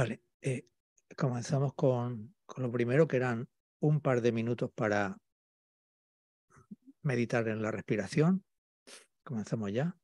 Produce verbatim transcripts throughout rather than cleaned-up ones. Vale, eh, comenzamos con, con lo primero, que eran un par de minutos para meditar en la respiración. Comenzamos ya.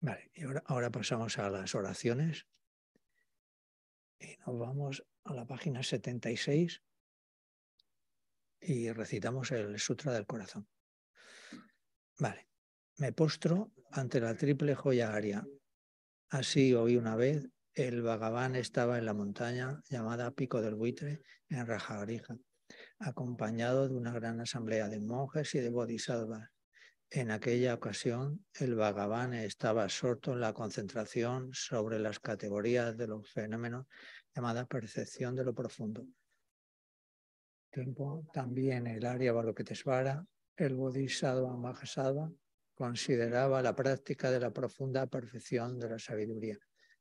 Vale, y ahora, ahora pasamos a las oraciones y nos vamos a la página setenta y seis y recitamos el Sutra del Corazón. Vale, me postro ante la triple joya aria. Así oí una vez, el Bhagaván estaba en la montaña llamada Pico del Buitre en Rajagariha, acompañado de una gran asamblea de monjes y de bodhisattvas. En aquella ocasión, el Bhagaván estaba absorto en la concentración sobre las categorías de los fenómenos llamada percepción de lo profundo. Tiempo, también el Arya Avalokitesvara, el Bodhisattva Mahasattva, consideraba la práctica de la profunda perfección de la sabiduría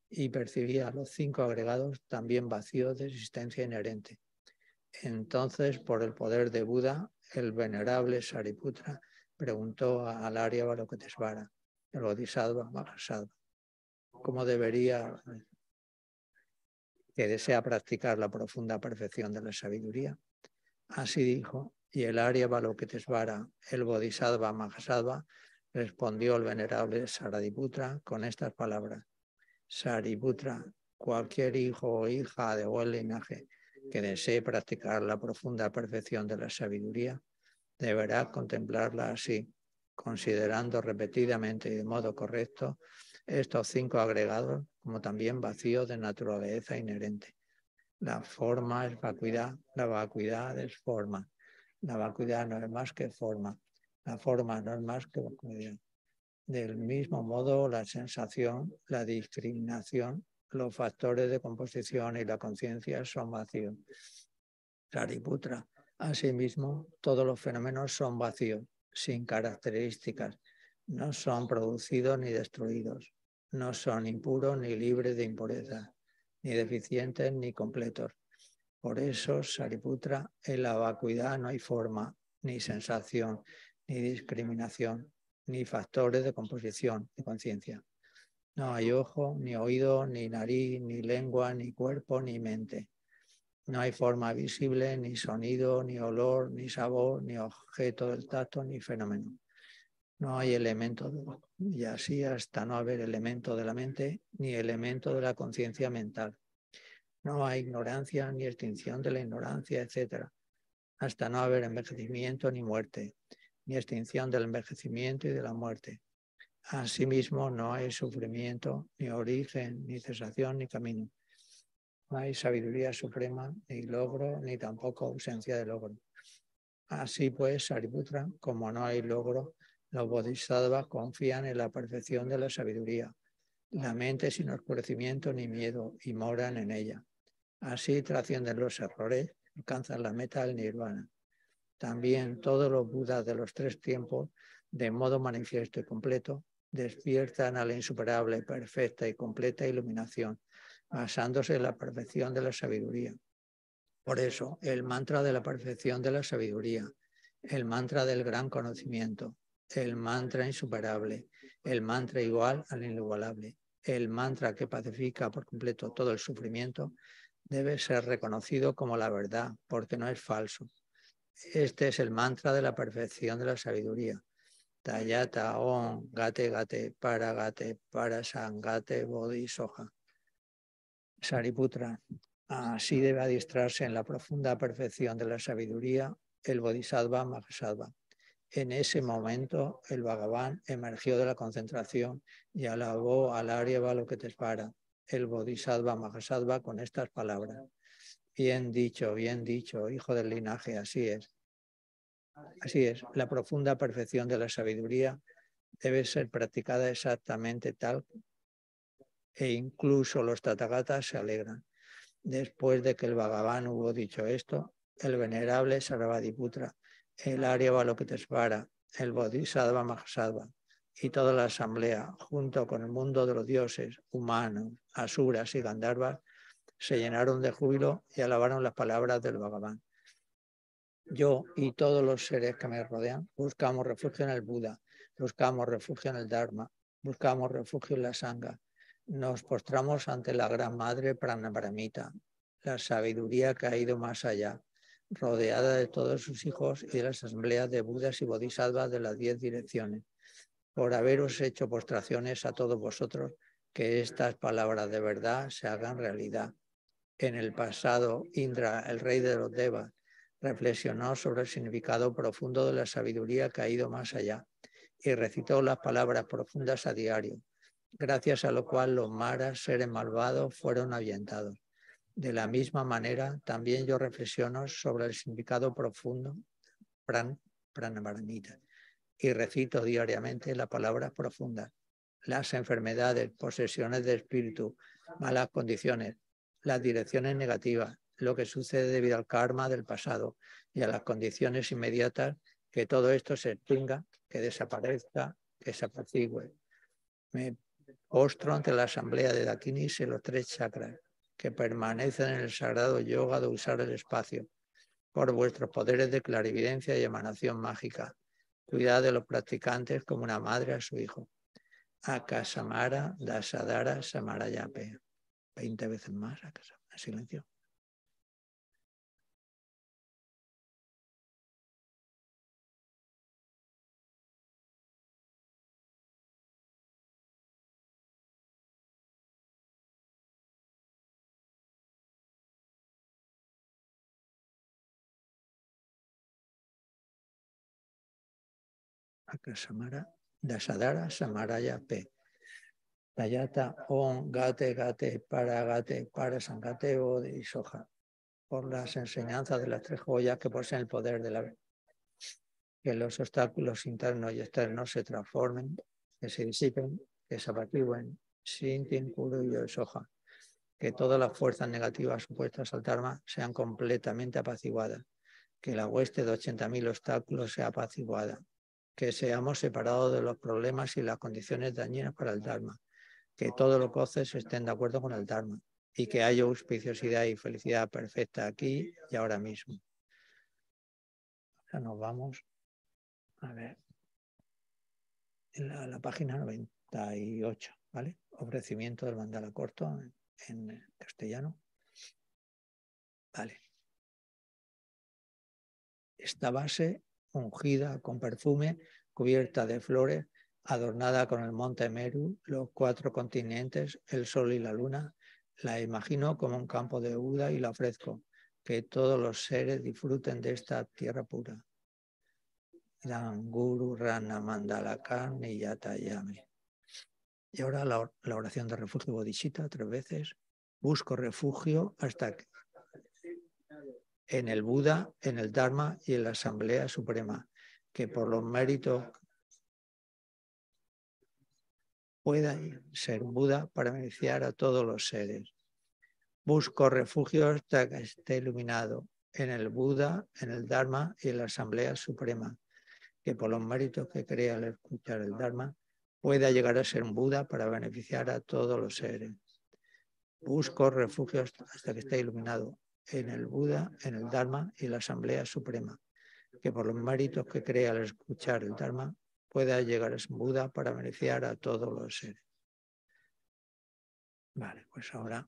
y percibía los cinco agregados también vacíos de existencia inherente. Entonces, por el poder de Buda, el venerable Sariputra preguntó al Arya Avalokitesvara, el Bodhisattva Mahasattva, cómo debería que desea practicar la profunda perfección de la sabiduría. Así dijo, y el Arya Avalokitesvara, el Bodhisattva Mahasattva, respondió al venerable Sariputra con estas palabras: Sariputra, cualquier hijo o hija de buen linaje que desee practicar la profunda perfección de la sabiduría deberá contemplarla así, considerando repetidamente y de modo correcto estos cinco agregados como también vacíos de naturaleza inherente. La forma es vacuidad, la vacuidad es forma, la vacuidad no es más que forma, la forma no es más que vacuidad. Del mismo modo, la sensación, la discriminación, los factores de composición y la conciencia son vacíos. Sariputra, asimismo, todos los fenómenos son vacíos, sin características, no son producidos ni destruidos, no son impuros ni libres de impureza, ni deficientes ni completos. Por eso, Sariputra, en la vacuidad no hay forma, ni sensación, ni discriminación, ni factores de composición de conciencia. No hay ojo, ni oído, ni nariz, ni lengua, ni cuerpo, ni mente. No hay forma visible, ni sonido, ni olor, ni sabor, ni objeto del tacto, ni fenómeno. No hay elemento, y así hasta no haber elemento de la mente, ni elemento de la conciencia mental. No hay ignorancia, ni extinción de la ignorancia, etcétera. hasta no haber envejecimiento ni muerte, ni extinción del envejecimiento y de la muerte. Asimismo, no hay sufrimiento, ni origen, ni cesación, ni camino. No hay sabiduría suprema, ni logro, ni tampoco ausencia de logro. Así pues, Sariputra, como no hay logro, los bodhisattvas confían en la perfección de la sabiduría, la mente sin oscurecimiento ni miedo, y moran en ella. Así trascienden los errores, alcanzan la meta del nirvana. También todos los budas de los tres tiempos, de modo manifiesto y completo, despiertan a la insuperable, perfecta y completa iluminación, basándose en la perfección de la sabiduría. Por eso, el mantra de la perfección de la sabiduría, el mantra del gran conocimiento, el mantra insuperable, el mantra igual al inigualable, el mantra que pacifica por completo todo el sufrimiento, debe ser reconocido como la verdad, porque no es falso. Este es el mantra de la perfección de la sabiduría. Tayata on gate gate para gate para sangate bodhisoja. Sariputra, así debe adiestrarse en la profunda perfección de la sabiduría el Bodhisattva Mahasattva. En ese momento el Bhagaván emergió de la concentración y alabó al Arya Avalokitesvara, el Bodhisattva Mahasattva, con estas palabras. Bien dicho, bien dicho, hijo del linaje, así es. Así es, la profunda perfección de la sabiduría debe ser practicada exactamente tal, e incluso los tathagatas se alegran. Después de que el Bhagaván hubo dicho esto, el venerable Sarvadiputra, el Arya Avalokitesvara, el Bodhisattva Mahasattva y toda la asamblea, junto con el mundo de los dioses, humanos, asuras y gandharvas, se llenaron de júbilo y alabaron las palabras del Bhagaván. Yo y todos los seres que me rodean buscamos refugio en el Buda, buscamos refugio en el Dharma, buscamos refugio en la Sangha. Nos postramos ante la Gran Madre Prajnaparamita, la sabiduría que ha ido más allá, rodeada de todos sus hijos y de las asambleas de budas y bodhisattvas de las diez direcciones, por haberos hecho postraciones a todos vosotros, que estas palabras de verdad se hagan realidad. En el pasado, Indra, el rey de los Devas, reflexionó sobre el significado profundo de la sabiduría que ha ido más allá y recitó las palabras profundas a diario, gracias a lo cual los maras, seres malvados, fueron ahuyentados. De la misma manera, también yo reflexiono sobre el significado profundo pran, pranaparamita y recito diariamente las palabras profundas. Las enfermedades, posesiones de espíritu, malas condiciones, las direcciones negativas, lo que sucede debido al karma del pasado y a las condiciones inmediatas, que todo esto se extinga, que desaparezca, que se apacigüe. Me postro ante la asamblea de Dakinis y los tres chakras que permanecen en el sagrado yoga de usar el espacio por vuestros poderes de clarividencia y emanación mágica. Cuidad de los practicantes como una madre a su hijo. Akasamara Dasadara Samarayape. Veinte veces más. Akasamara. Silencio. Akasamara Dasadara Samaraya P. Tayata on gate gate para gate para sangate o de soja. Por las enseñanzas de las tres joyas que poseen el poder de la verdad, que los obstáculos internos y externos se transformen, que se disipen, que se apatigüen, sin tincuro y de soja. Que todas las fuerzas negativas supuestas al dharma sean completamente apaciguadas. Que la hueste de ochenta mil obstáculos sea apaciguada. Que seamos separados de los problemas y las condiciones dañinas para el Dharma, que todos los goces estén de acuerdo con el Dharma y que haya auspiciosidad y felicidad perfecta aquí y ahora mismo. Ahora nos vamos a ver en la, la página noventa y ocho, ¿vale? Ofrecimiento del mandala corto en, en castellano. Vale. Esta base ungida con perfume, cubierta de flores, adornada con el monte Meru, los cuatro continentes, el sol y la luna, la imagino como un campo de Buda y la ofrezco, que todos los seres disfruten de esta tierra pura. Guru Rana Mandala Karni Yatayami. Y ahora la, la oración de refugio bodhisattva tres veces. Busco refugio hasta que en el Buda, en el Dharma y en la Asamblea Suprema, que por los méritos pueda ser Buda para beneficiar a todos los seres. Busco refugio hasta que esté iluminado en el Buda, en el Dharma y en la Asamblea Suprema, que por los méritos que crea al escuchar el Dharma, pueda llegar a ser un Buda para beneficiar a todos los seres. Busco refugio hasta que esté iluminado en el Buda, en el Dharma y la Asamblea Suprema, que por los méritos que crea al escuchar el Dharma, pueda llegar a ser un Buda para beneficiar a todos los seres. Vale, pues ahora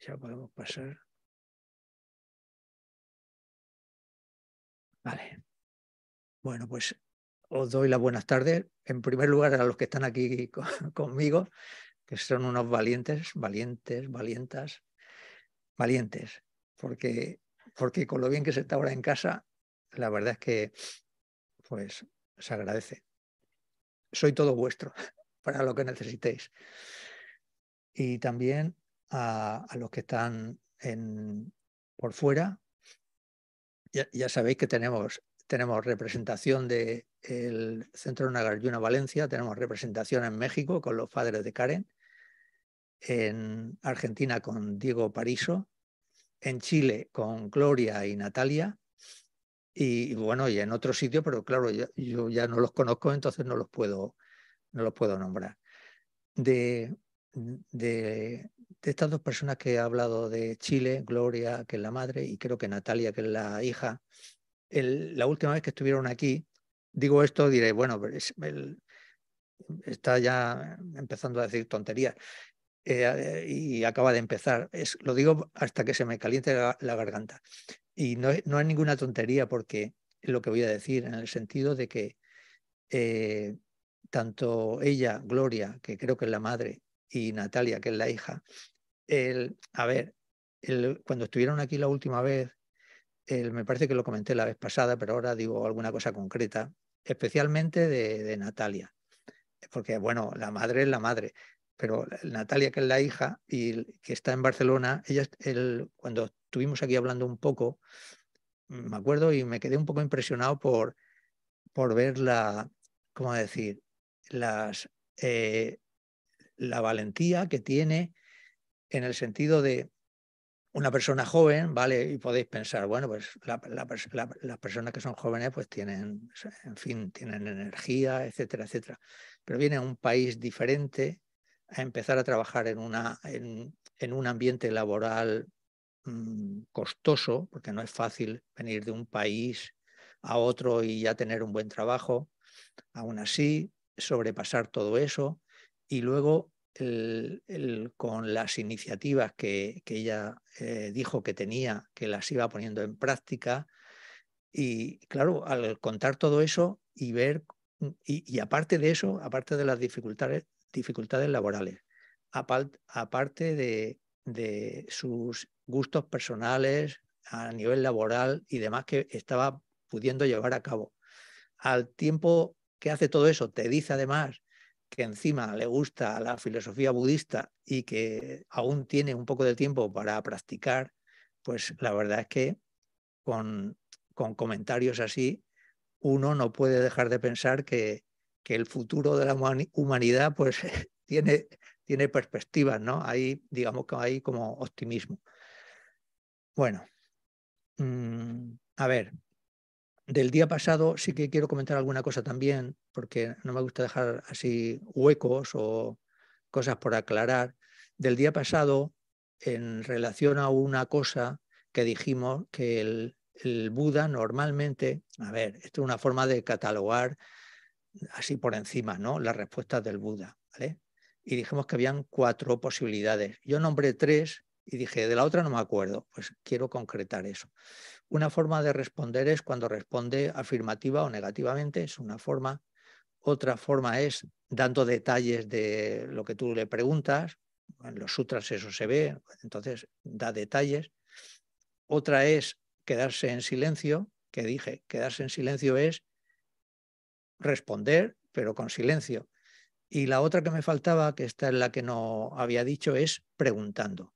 ya podemos pasar. Vale. Bueno, pues os doy las buenas tardes. En primer lugar, a los que están aquí con, conmigo, que son unos valientes, valientes, valientas, valientes. Porque, porque con lo bien que se está ahora en casa, la verdad es que pues se agradece. Soy todo vuestro para lo que necesitéis. Y también a, a los que están en, por fuera. Ya, ya sabéis que tenemos, tenemos representación del Centro de Nagarjuna Valencia, tenemos representación en México con los padres de Karen, en Argentina con Diego Pariso, en Chile con Gloria y Natalia, y bueno, y en otro sitio, pero claro, yo, yo ya no los conozco, entonces no los puedo, no los puedo nombrar. De, de, de estas dos personas que he hablado de Chile, Gloria, que es la madre, y creo que Natalia, que es la hija, el, la última vez que estuvieron aquí, digo esto, diré, bueno, es, el, está ya empezando a decir tonterías eh, y acaba de empezar. Es, lo digo hasta que se me caliente la, la garganta. Y no, no es ninguna tontería porque es lo que voy a decir, en el sentido de que eh, tanto ella, Gloria, que creo que es la madre, y Natalia, que es la hija, el, a ver, el, cuando estuvieron aquí la última vez, el, me parece que lo comenté la vez pasada, pero ahora digo alguna cosa concreta, especialmente de, de Natalia, porque bueno, la madre es la madre, pero Natalia, que es la hija y que está en Barcelona, ella, el, cuando estuvimos aquí hablando un poco, me acuerdo y me quedé un poco impresionado por, por ver la, ¿cómo decir?, las... Eh, la valentía que tiene, en el sentido de una persona joven, ¿vale? Y podéis pensar, bueno, pues la, la, la, las personas que son jóvenes pues tienen, en fin, tienen energía, etcétera, etcétera. Pero viene a un país diferente a empezar a trabajar en, una, en, en un ambiente laboral mmm, costoso, porque no es fácil venir de un país a otro y ya tener un buen trabajo. Aún así, sobrepasar todo eso. Y luego, el, el, con las iniciativas que, que ella eh, dijo que tenía, que las iba poniendo en práctica. Y claro, al contar todo eso y ver, y, y aparte de eso, aparte de las dificultades, dificultades laborales, aparte de, de sus gustos personales a nivel laboral y demás que estaba pudiendo llevar a cabo. Al tiempo que hace todo eso, te dice además que encima le gusta la filosofía budista y que aún tiene un poco de tiempo para practicar, pues la verdad es que con, con comentarios así uno no puede dejar de pensar que, que el futuro de la humanidad pues tiene, tiene perspectivas, ¿no? Hay, digamos que hay como optimismo. Bueno, mmm, a ver... Del día pasado sí que quiero comentar alguna cosa también, porque no me gusta dejar así huecos o cosas por aclarar. Del día pasado, en relación a una cosa que dijimos, que el, el Buda normalmente, a ver, esto es una forma de catalogar así por encima, ¿no?, las respuestas del Buda, ¿vale? Y dijimos que habían cuatro posibilidades. Yo nombré tres y dije, de la otra no me acuerdo, pues quiero concretar eso. Una forma de responder es cuando responde afirmativa o negativamente, es una forma. Otra forma es dando detalles de lo que tú le preguntas, en los sutras eso se ve, entonces da detalles. Otra es quedarse en silencio, que dije, quedarse en silencio es responder, pero con silencio. Y la otra que me faltaba, que esta es la que no había dicho, es preguntando,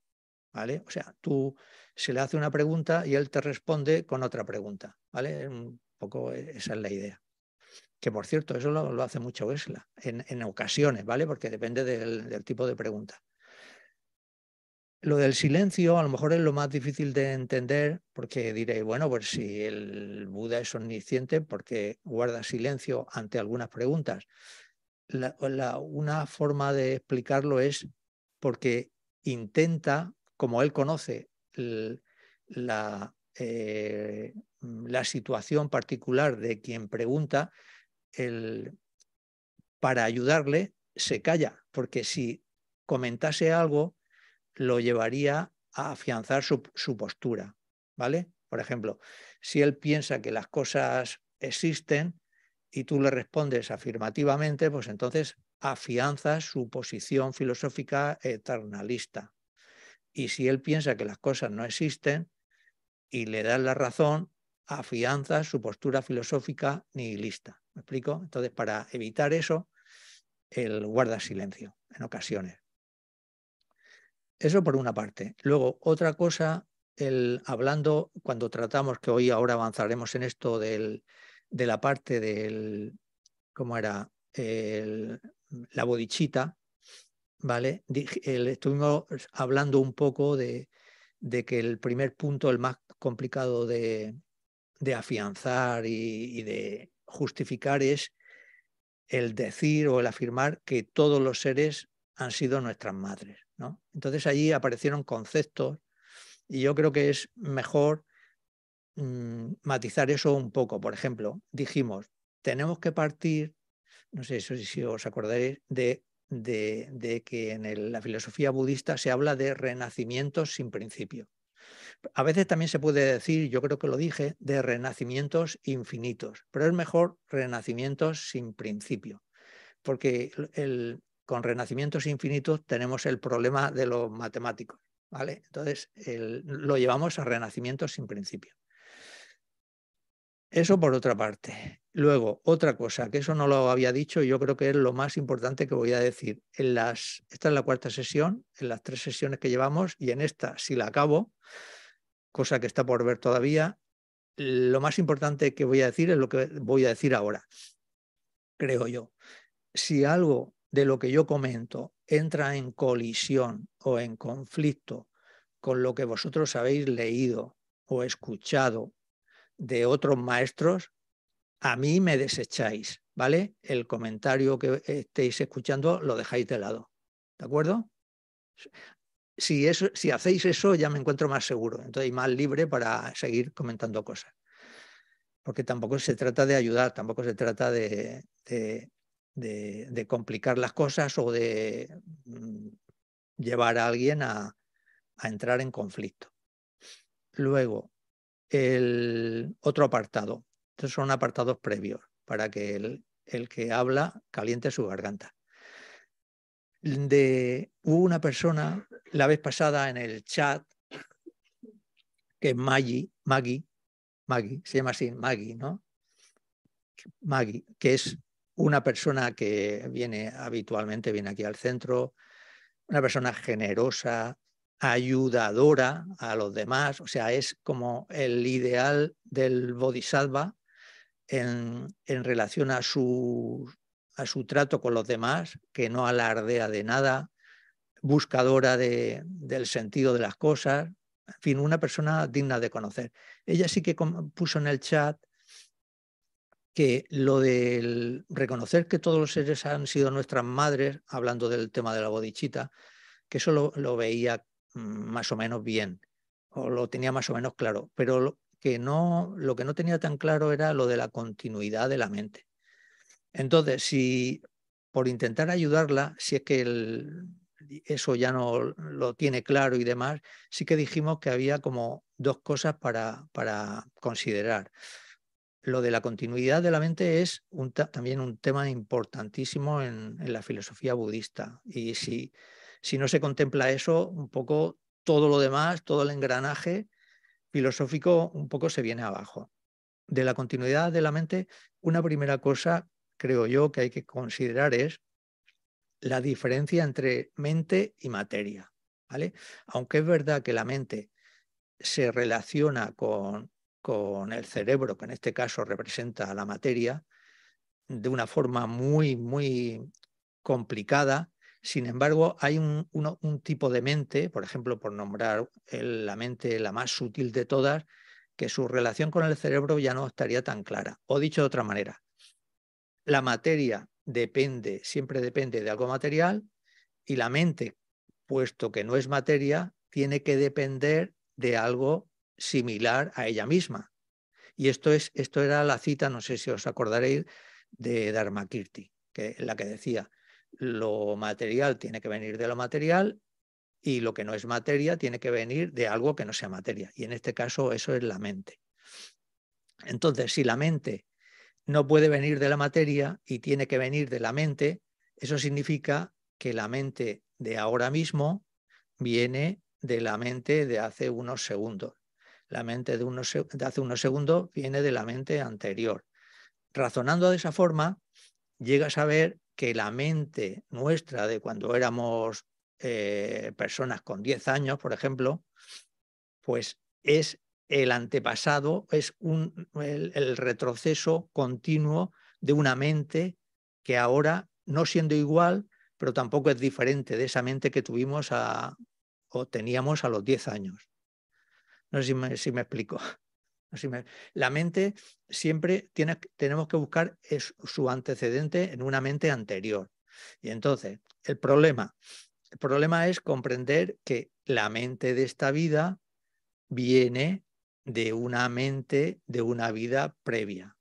¿vale? O sea, tú se le hace una pregunta y él te responde con otra pregunta, ¿vale? Un poco esa es la idea. Que por cierto, eso lo, lo hace mucho Gesela, en, en ocasiones, ¿vale? Porque depende del, del tipo de pregunta. Lo del silencio a lo mejor es lo más difícil de entender, porque diréis, bueno, pues si el Buda es omnisciente, ¿por qué guarda silencio ante algunas preguntas? La, la, una forma de explicarlo es porque intenta, como él conoce el, la, eh, la situación particular de quien pregunta, el, para ayudarle se calla, porque si comentase algo lo llevaría a afianzar su, su postura, ¿vale? Por ejemplo, si él piensa que las cosas existen y tú le respondes afirmativamente, pues entonces afianzas su posición filosófica eternalista. Y si él piensa que las cosas no existen y le das la razón, afianzas su postura filosófica nihilista. ¿Me explico? Entonces, para evitar eso, él guarda silencio en ocasiones. Eso por una parte. Luego, otra cosa, el, hablando, cuando tratamos, que hoy ahora avanzaremos en esto del, de la parte del, ¿cómo era? El, la bodhichitta, ¿vale? El, estuvimos hablando un poco de, de que el primer punto, el más complicado de, de afianzar y, y de justificar, es el decir o el afirmar que todos los seres han sido nuestras madres, ¿no? Entonces allí aparecieron conceptos y yo creo que es mejor mmm, matizar eso un poco. Por ejemplo, dijimos, tenemos que partir, no sé si os acordaréis, de, de, de que en el, la filosofía budista se habla de renacimientos sin principio. A veces también se puede decir, yo creo que lo dije, de renacimientos infinitos, pero es mejor renacimientos sin principio, porque el... con renacimientos infinitos tenemos el problema de los matemáticos, ¿vale? Entonces el, lo llevamos a renacimientos sin principio. Eso por otra parte. Luego, otra cosa, que eso no lo había dicho y yo creo que es lo más importante que voy a decir. En las, esta es la cuarta sesión, en las tres sesiones que llevamos, y en esta, si la acabo, cosa que está por ver todavía, lo más importante que voy a decir es lo que voy a decir ahora, creo yo. Si algo de lo que yo comento entra en colisión o en conflicto con lo que vosotros habéis leído o escuchado de otros maestros, a mí me desecháis, ¿vale? El comentario que estéis escuchando lo dejáis de lado, ¿de acuerdo? Si, eso, si hacéis eso ya me encuentro más seguro, entonces más libre para seguir comentando cosas. Porque tampoco se trata de ayudar, tampoco se trata de... de De, de complicar las cosas o de mm, llevar a alguien a, a entrar en conflicto. Luego, el otro apartado. Estos son apartados previos para que el, el que habla caliente su garganta. De, hubo una persona la vez pasada en el chat, que es Maggie, Maggie, Maggie, se llama así, Maggie, ¿no? Maggie, que es una persona que viene habitualmente, viene aquí al centro, una persona generosa, ayudadora a los demás, o sea, es como el ideal del bodhisattva en, en relación a su, a su trato con los demás, que no alardea de nada, buscadora de, del sentido de las cosas, en fin, una persona digna de conocer. Ella sí que puso en el chat que lo del reconocer que todos los seres han sido nuestras madres, hablando del tema de la bodhichitta, que eso lo, lo veía más o menos bien, o lo tenía más o menos claro, pero lo que, no, lo que no tenía tan claro era lo de la continuidad de la mente. Entonces, si por intentar ayudarla, si es que el, eso ya no lo tiene claro y demás, sí que dijimos que había como dos cosas para, para considerar. Lo de la continuidad de la mente es un, también un tema importantísimo en, en la filosofía budista. Y si Si no se contempla eso, un poco todo lo demás, todo el engranaje filosófico un poco se viene abajo. De la continuidad de la mente, una primera cosa, creo yo, que hay que considerar es la diferencia entre mente y materia, ¿vale? Aunque es verdad que la mente se relaciona con, con el cerebro, que en este caso representa a la materia, de una forma muy, muy complicada. Sin embargo, hay un, un, un tipo de mente, por ejemplo, por nombrar el, la mente la más sutil de todas, que su relación con el cerebro ya no estaría tan clara. O dicho de otra manera, la materia depende, siempre depende de algo material, y la mente, puesto que no es materia, tiene que depender de algo similar a ella misma. Y esto, es, esto era la cita, no sé si os acordaréis, de Dharmakirti, que la que decía, lo material tiene que venir de lo material y lo que no es materia tiene que venir de algo que no sea materia. Y en este caso eso es la mente. Entonces, si la mente no puede venir de la materia y tiene que venir de la mente, eso significa que la mente de ahora mismo viene de la mente de hace unos segundos. La mente de, unos, de hace unos segundos viene de la mente anterior. Razonando de esa forma, llegas a ver que la mente nuestra de cuando éramos eh, personas con diez años, por ejemplo, pues es el antepasado, es un, el, el retroceso continuo de una mente que ahora, no siendo igual, pero tampoco es diferente de esa mente que tuvimos a, o teníamos a los diez años. No sé si me, si me explico. La mente siempre tiene, tenemos que buscar es, su antecedente en una mente anterior. Y entonces, el problema, el problema es comprender que la mente de esta vida viene de una mente de una vida previa.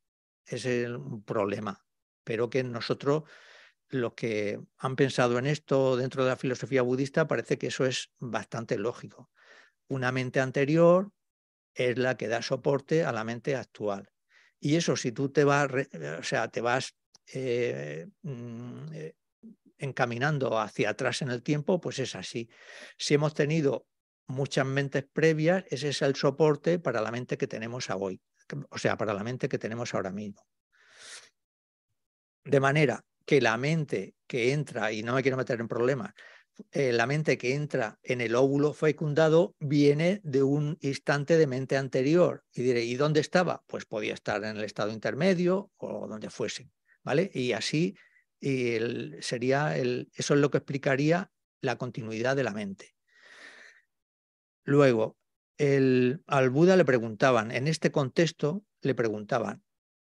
Ese es un problema. Pero que nosotros, los que han pensado en esto dentro de la filosofía budista, parece que eso es bastante lógico. Una mente anterior es la que da soporte a la mente actual. Y eso, si tú te vas, o sea, te vas eh, encaminando hacia atrás en el tiempo, pues es así. Si hemos tenido muchas mentes previas, ese es el soporte para la mente que tenemos hoy, o sea, para la mente que tenemos ahora mismo. De manera que la mente que entra, y no me quiero meter en problemas, Eh, la mente que entra en el óvulo fecundado viene de un instante de mente anterior. Y diré, ¿y dónde estaba? Pues podía estar en el estado intermedio o donde fuese, ¿vale? Y así y el, sería el, eso es lo que explicaría la continuidad de la mente. Luego, el, al Buda le preguntaban, en este contexto le preguntaban,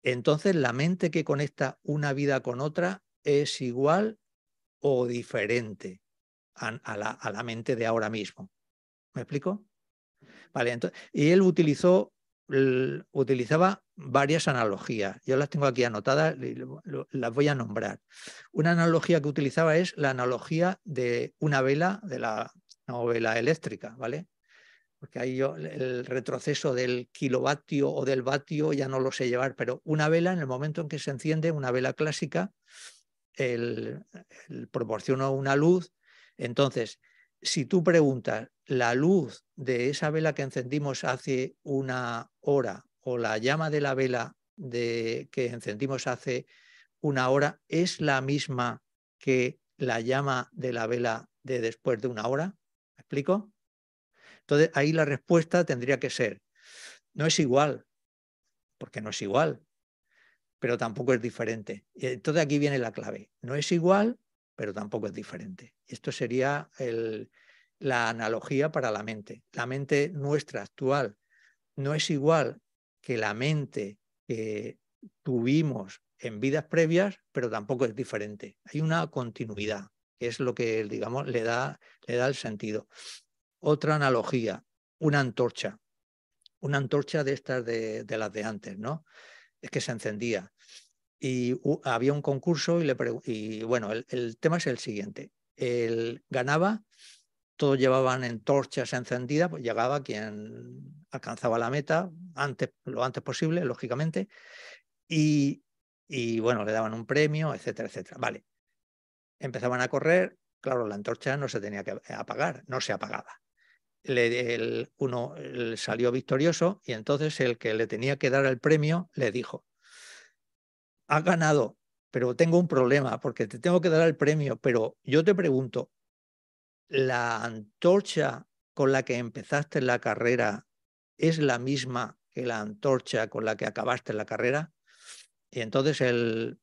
entonces la mente que conecta una vida con otra es igual o diferente a la, a la mente de ahora mismo. ¿Me explico? Vale, entonces, y él utilizó, utilizaba varias analogías. Yo las tengo aquí anotadas, las voy a nombrar. Una analogía que utilizaba es la analogía de una vela, de la no, vela eléctrica, ¿vale? Porque ahí yo el retroceso del kilovatio o del vatio ya no lo sé llevar, pero una vela, en el momento en que se enciende, una vela clásica, el, el proporciona una luz. Entonces, si tú preguntas, ¿la luz de esa vela que encendimos hace una hora o la llama de la vela de, que encendimos hace una hora es la misma que la llama de la vela de después de una hora? ¿Me explico? Entonces, ahí la respuesta tendría que ser, no es igual, porque no es igual, pero tampoco es diferente. Y entonces aquí viene la clave, no es igual, pero tampoco es diferente. Esto sería el, la analogía para la mente. La mente nuestra actual no es igual que la mente que tuvimos en vidas previas, pero tampoco es diferente. Hay una continuidad, que es lo que, digamos, le da, le da el sentido. Otra analogía, una antorcha. Una antorcha de estas de, de las de antes, ¿no? Es que se encendía. Y había un concurso y, le y bueno, el, el tema es el siguiente. Él ganaba, todos llevaban antorchas encendidas, pues llegaba quien alcanzaba la meta antes, lo antes posible, lógicamente, y, y bueno, le daban un premio, etcétera, etcétera. Vale, empezaban a correr, Claro, la antorcha no se tenía que apagar, no se apagaba. Le, el, uno el salió victorioso y entonces el que le tenía que dar el premio le dijo: has ganado, pero tengo un problema porque te tengo que dar el premio, pero yo te pregunto, ¿la antorcha con la que empezaste la carrera es la misma que la antorcha con la que acabaste la carrera? Y entonces el,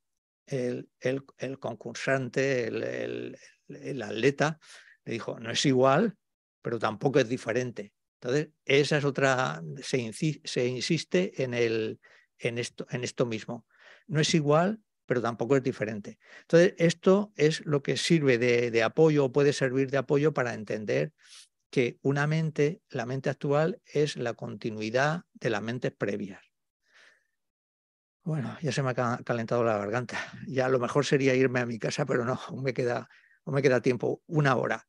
el, el, el concursante, el, el, el atleta, le dijo: no es igual, pero tampoco es diferente. Entonces, esa es otra, se, insi se insiste en, el, en, esto, en esto mismo. No es igual, pero tampoco es diferente. Entonces, esto es lo que sirve de, de apoyo, o puede servir de apoyo para entender que una mente, la mente actual, es la continuidad de las mentes previas. Bueno, ya se me ha calentado la garganta. Ya lo mejor sería irme a mi casa, pero no, aún me queda, aún me queda tiempo, una hora.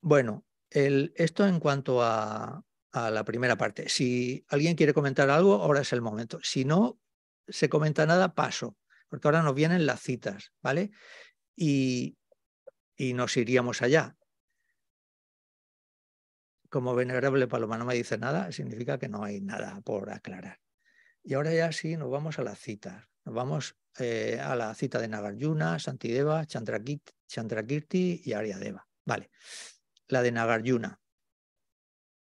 Bueno, el, esto en cuanto a, a la primera parte. Si alguien quiere comentar algo, ahora es el momento. Si no se comenta nada, paso, porque ahora nos vienen las citas, ¿vale? Y, y nos iríamos allá. Como Venerable Paloma no me dice nada, significa que no hay nada por aclarar. Y ahora ya sí, nos vamos a las citas. Nos vamos eh, a la cita de Nagarjuna, Santideva, Chandrakirti, Chandrakirti y Ariadeva. Vale. La de Nagarjuna,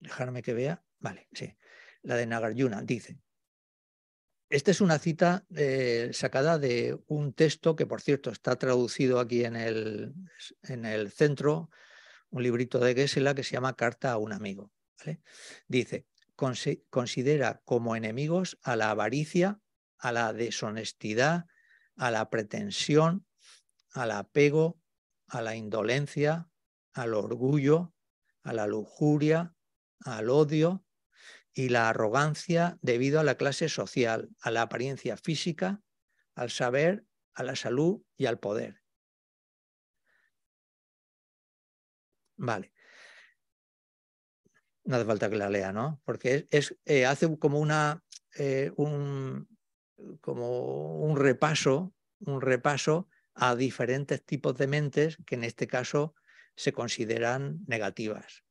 dejarme que vea, vale, sí, la de Nagarjuna dice, esta es una cita eh, sacada de un texto que, por cierto, está traducido aquí en el, en el centro, un librito de Gesela que se llama Carta a un amigo, ¿vale? Dice, considera como enemigos a la avaricia, a la deshonestidad, a la pretensión, al apego, a la indolencia, al orgullo, a la lujuria, al odio y la arrogancia debido a la clase social, a la apariencia física, al saber, a la salud y al poder. Vale. No hace falta que la lea, ¿no? Porque es, es, eh, hace como una eh, un, como un repaso, un repaso a diferentes tipos de mentes que en este caso se consideran negativas,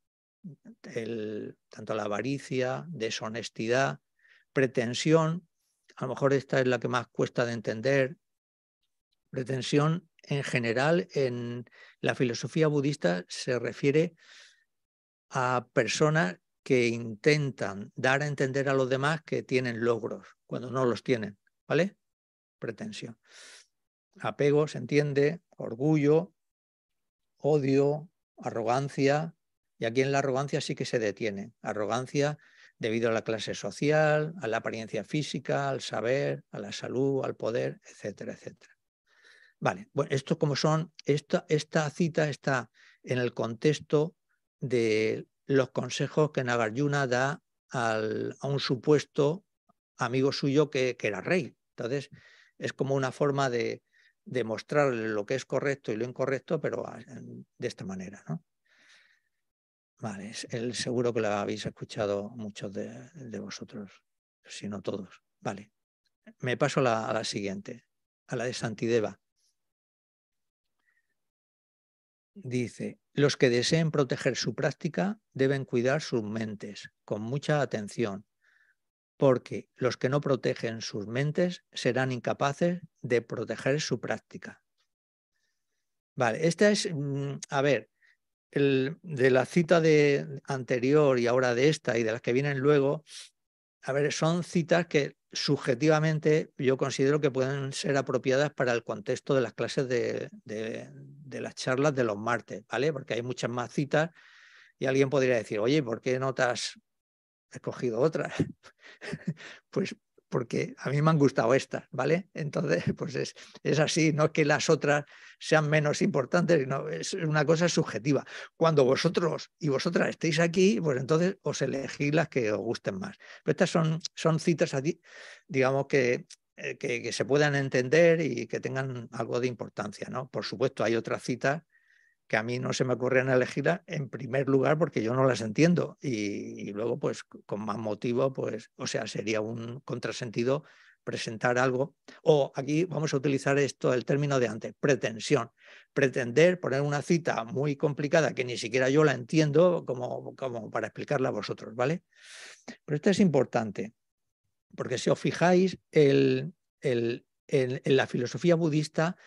el, tanto la avaricia, deshonestidad, pretensión, a lo mejor esta es la que más cuesta de entender, pretensión en general en la filosofía budista se refiere a personas que intentan dar a entender a los demás que tienen logros cuando no los tienen, ¿vale? Pretensión. Apego, se entiende, orgullo, odio, arrogancia, y aquí en la arrogancia sí que se detiene. Arrogancia debido a la clase social, a la apariencia física, al saber, a la salud, al poder, etcétera, etcétera. Vale, bueno, esto como son, esta, esta cita está en el contexto de los consejos que Nagarjuna da al, a un supuesto amigo suyo que, que era rey. Entonces, es como una forma de demostrarle lo que es correcto y lo incorrecto, pero de esta manera, ¿no? Vale, el, seguro que la habéis escuchado muchos de, de vosotros, si no todos. Vale, me paso la, a la siguiente, a la de Santideva. Dice, los que deseen proteger su práctica deben cuidar sus mentes con mucha atención, porque los que no protegen sus mentes serán incapaces de proteger su práctica. Vale, esta es, a ver, el, de la cita de, anterior y ahora de esta y de las que vienen luego, a ver, son citas que subjetivamente yo considero que pueden ser apropiadas para el contexto de las clases de, de, de las charlas de los martes, ¿vale? Porque hay muchas más citas y alguien podría decir, oye, ¿por qué no te has escogido otras? Pues porque a mí me han gustado estas, ¿vale? Entonces, pues es, es así, no es que las otras sean menos importantes, sino es una cosa subjetiva. Cuando vosotros y vosotras estéis aquí, pues entonces os elegís las que os gusten más. Pero estas son, son citas, digamos, que, que, que se puedan entender y que tengan algo de importancia, ¿no? Por supuesto, hay otras citas que a mí no se me ocurrían elegirlas en primer lugar porque yo no las entiendo y, y luego pues con más motivo, pues o sea, sería un contrasentido presentar algo, o aquí vamos a utilizar esto, el término de antes, pretensión, pretender poner una cita muy complicada que ni siquiera yo la entiendo como, como para explicarla a vosotros, ¿vale? Pero esto es importante, porque si os fijáis, el, el, el, en la filosofía budista,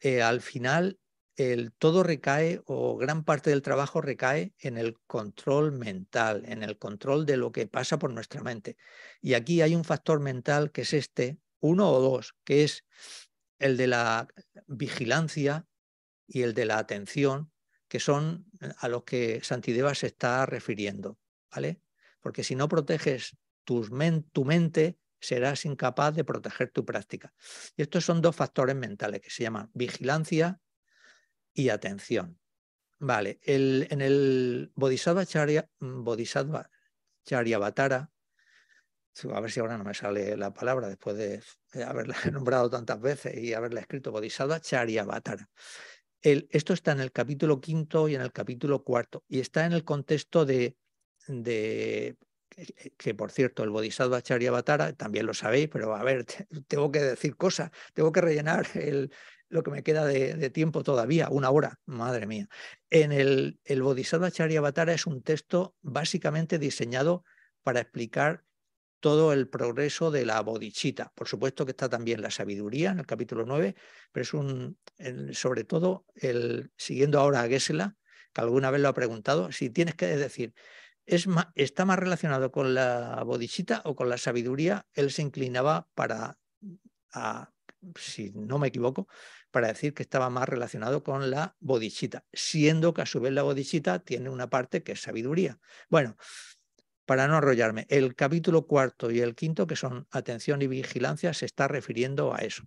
eh, al final el todo recae, o gran parte del trabajo recae en el control mental, en el control de lo que pasa por nuestra mente. Y aquí hay un factor mental que es este, uno o dos, que es el de la vigilancia y el de la atención, que son a los que Santideva se está refiriendo, ¿vale? Porque si no proteges tus men tu mente, serás incapaz de proteger tu práctica. Y estos son dos factores mentales que se llaman vigilancia y atención. Vale, el, en el Bodhisattva, Charya, Bodhisattva Charyavatara, a ver si ahora no me sale la palabra después de haberla nombrado tantas veces y haberla escrito, Bodhisattva Charyavatara. El, esto está en el capítulo quinto y en el capítulo cuarto, y está en el contexto de, de que, que, por cierto, el Bodhisattva Charyavatara, también lo sabéis, pero a ver, te, tengo que decir cosas, tengo que rellenar el... lo que me queda de, de tiempo todavía, una hora, madre mía. En el, el Bodhisattva Charyavatara es un texto básicamente diseñado para explicar todo el progreso de la bodhicitta. Por supuesto que está también la sabiduría en el capítulo nueve, pero es un, el, sobre todo, el, siguiendo ahora a Gesela, que alguna vez lo ha preguntado, si tienes que decir, ¿es más, ¿está más relacionado con la bodhicitta o con la sabiduría? Él se inclinaba para... a, si no me equivoco, para decir que estaba más relacionado con la bodhicitta, siendo que a su vez la bodhicitta tiene una parte que es sabiduría. Bueno, para no enrollarme, el capítulo cuarto y el quinto, que son atención y vigilancia, se está refiriendo a eso.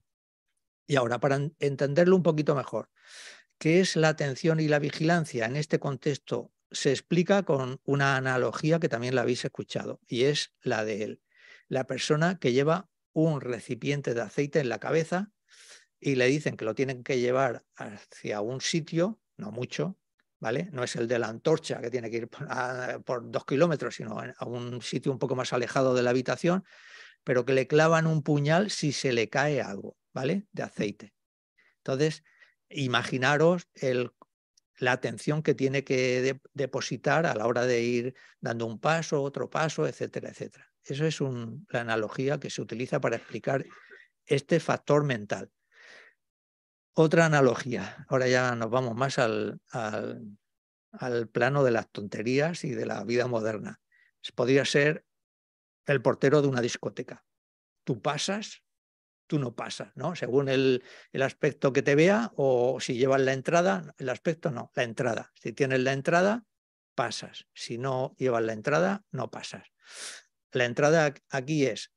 Y ahora, para entenderlo un poquito mejor, ¿qué es la atención y la vigilancia? En este contexto se explica con una analogía que también la habéis escuchado, y es la de él, la persona que lleva un recipiente de aceite en la cabeza y le dicen que lo tienen que llevar hacia un sitio, no mucho, ¿vale? No es el de la antorcha que tiene que ir a, por dos kilómetros, sino a un sitio un poco más alejado de la habitación, pero que le clavan un puñal si se le cae algo, ¿vale? De aceite. Entonces, imaginaros el, la atención que tiene que de, depositar a la hora de ir dando un paso, otro paso, etcétera, etcétera. Eso es un, la analogía que se utiliza para explicar este factor mental. Otra analogía, ahora ya nos vamos más al, al, al plano de las tonterías y de la vida moderna. Podría ser el portero de una discoteca. Tú pasas, tú no pasas, ¿no? Según el, el aspecto que te vea, o si llevas la entrada, el aspecto no, la entrada. Si tienes la entrada, pasas. Si no llevas la entrada, no pasas. La entrada aquí es,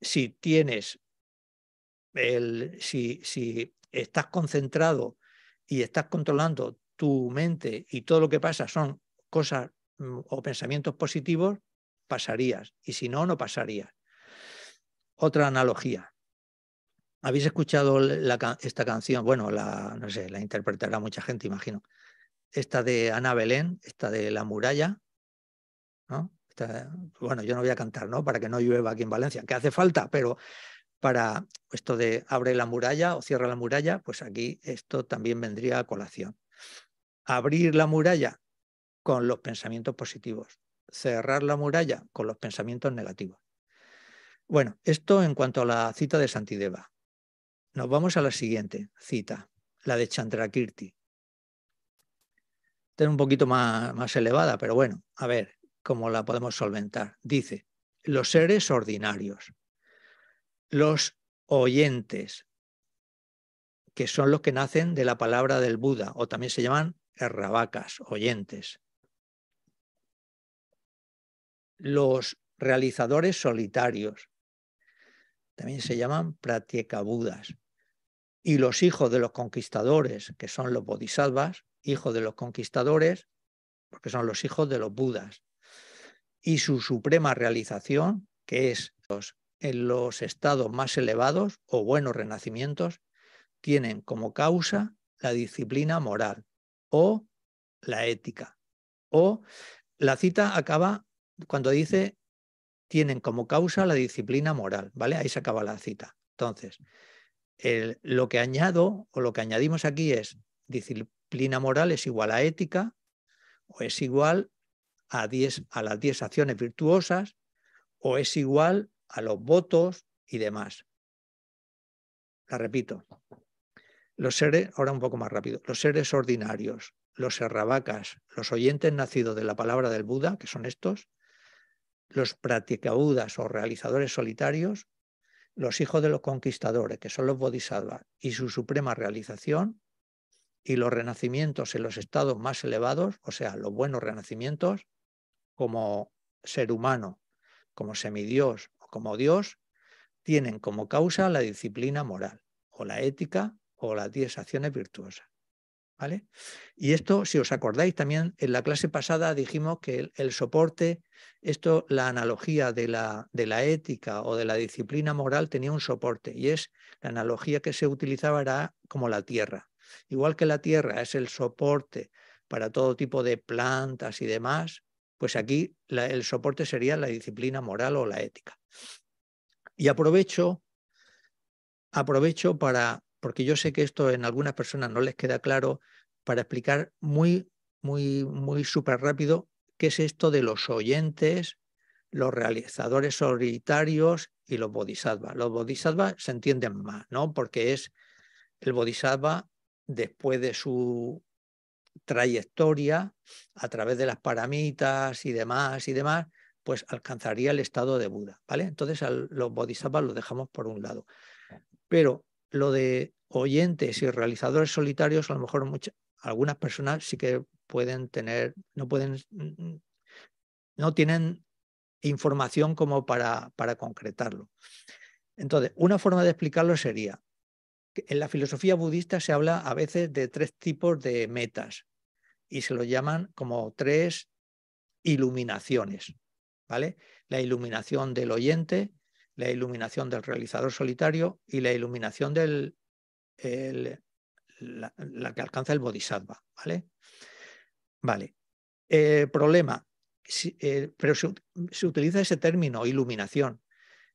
si tienes, el, si, si estás concentrado y estás controlando tu mente y todo lo que pasa son cosas o pensamientos positivos, pasarías, y si no, no pasarías. Otra analogía. ¿Habéis escuchado la, esta canción? Bueno, la, no sé, la interpretará mucha gente, imagino. Esta de Ana Belén, esta de La Muralla, ¿no? Bueno, yo no voy a cantar, ¿no? Para que no llueva aquí en Valencia, que hace falta, pero para esto de abre la muralla o cierra la muralla, pues aquí esto también vendría a colación. Abrir la muralla con los pensamientos positivos, cerrar la muralla con los pensamientos negativos. Bueno, esto en cuanto a la cita de Santideva. Nos vamos a la siguiente cita, la de Chandrakirti. Esta es un poquito más, más elevada, pero bueno, a ver cómo la podemos solventar. Dice, los seres ordinarios, los oyentes, que son los que nacen de la palabra del Buda, o también se llaman erravacas, oyentes, los realizadores solitarios, también se llaman pratyekabudas, y los hijos de los conquistadores, que son los bodhisattvas, hijos de los conquistadores, porque son los hijos de los budas, y su suprema realización, que es los, en los estados más elevados o buenos renacimientos, tienen como causa la disciplina moral o la ética. O la cita acaba cuando dice tienen como causa la disciplina moral, ¿vale? Ahí se acaba la cita. Entonces, el, lo que añado o lo que añadimos aquí es disciplina moral es igual a ética o es igual a, diez, a las diez acciones virtuosas o es igual a los votos y demás. La repito. Los seres, ahora un poco más rápido, los seres ordinarios, los serravacas, los oyentes nacidos de la palabra del Buda, que son estos, los praticabudas o realizadores solitarios, los hijos de los conquistadores, que son los bodhisattvas, y su suprema realización, y los renacimientos en los estados más elevados, o sea, los buenos renacimientos, como ser humano, como semidios o como Dios, tienen como causa la disciplina moral, o la ética, o las diez acciones virtuosas. ¿Vale? Y esto, si os acordáis, también en la clase pasada dijimos que el, el soporte, esto, la analogía de la, de la ética o de la disciplina moral tenía un soporte, y es la analogía que se utilizaba era como la tierra. Igual que la tierra es el soporte para todo tipo de plantas y demás, pues aquí la, el soporte sería la disciplina moral o la ética. Y aprovecho, aprovecho para... porque yo sé que esto en algunas personas no les queda claro, para explicar muy, muy, muy súper rápido qué es esto de los oyentes, los realizadores solitarios y los bodhisattvas. Los bodhisattvas se entienden más, ¿no? Porque es el bodhisattva, después de su trayectoria, a través de las paramitas y demás y demás, pues alcanzaría el estado de Buda, ¿vale? Entonces a los bodhisattvas los dejamos por un lado. Pero lo de oyentes y realizadores solitarios, a lo mejor muchas, algunas personas sí que pueden tener, no pueden, no tienen información como para, para concretarlo. Entonces, una forma de explicarlo sería, que en la filosofía budista se habla a veces de tres tipos de metas y se lo llaman como tres iluminaciones, ¿vale? La iluminación del oyente, la iluminación del realizador solitario y la iluminación del el, la, la que alcanza el bodhisattva, ¿vale? Vale. Eh, problema, si, eh, pero se, se utiliza ese término, iluminación.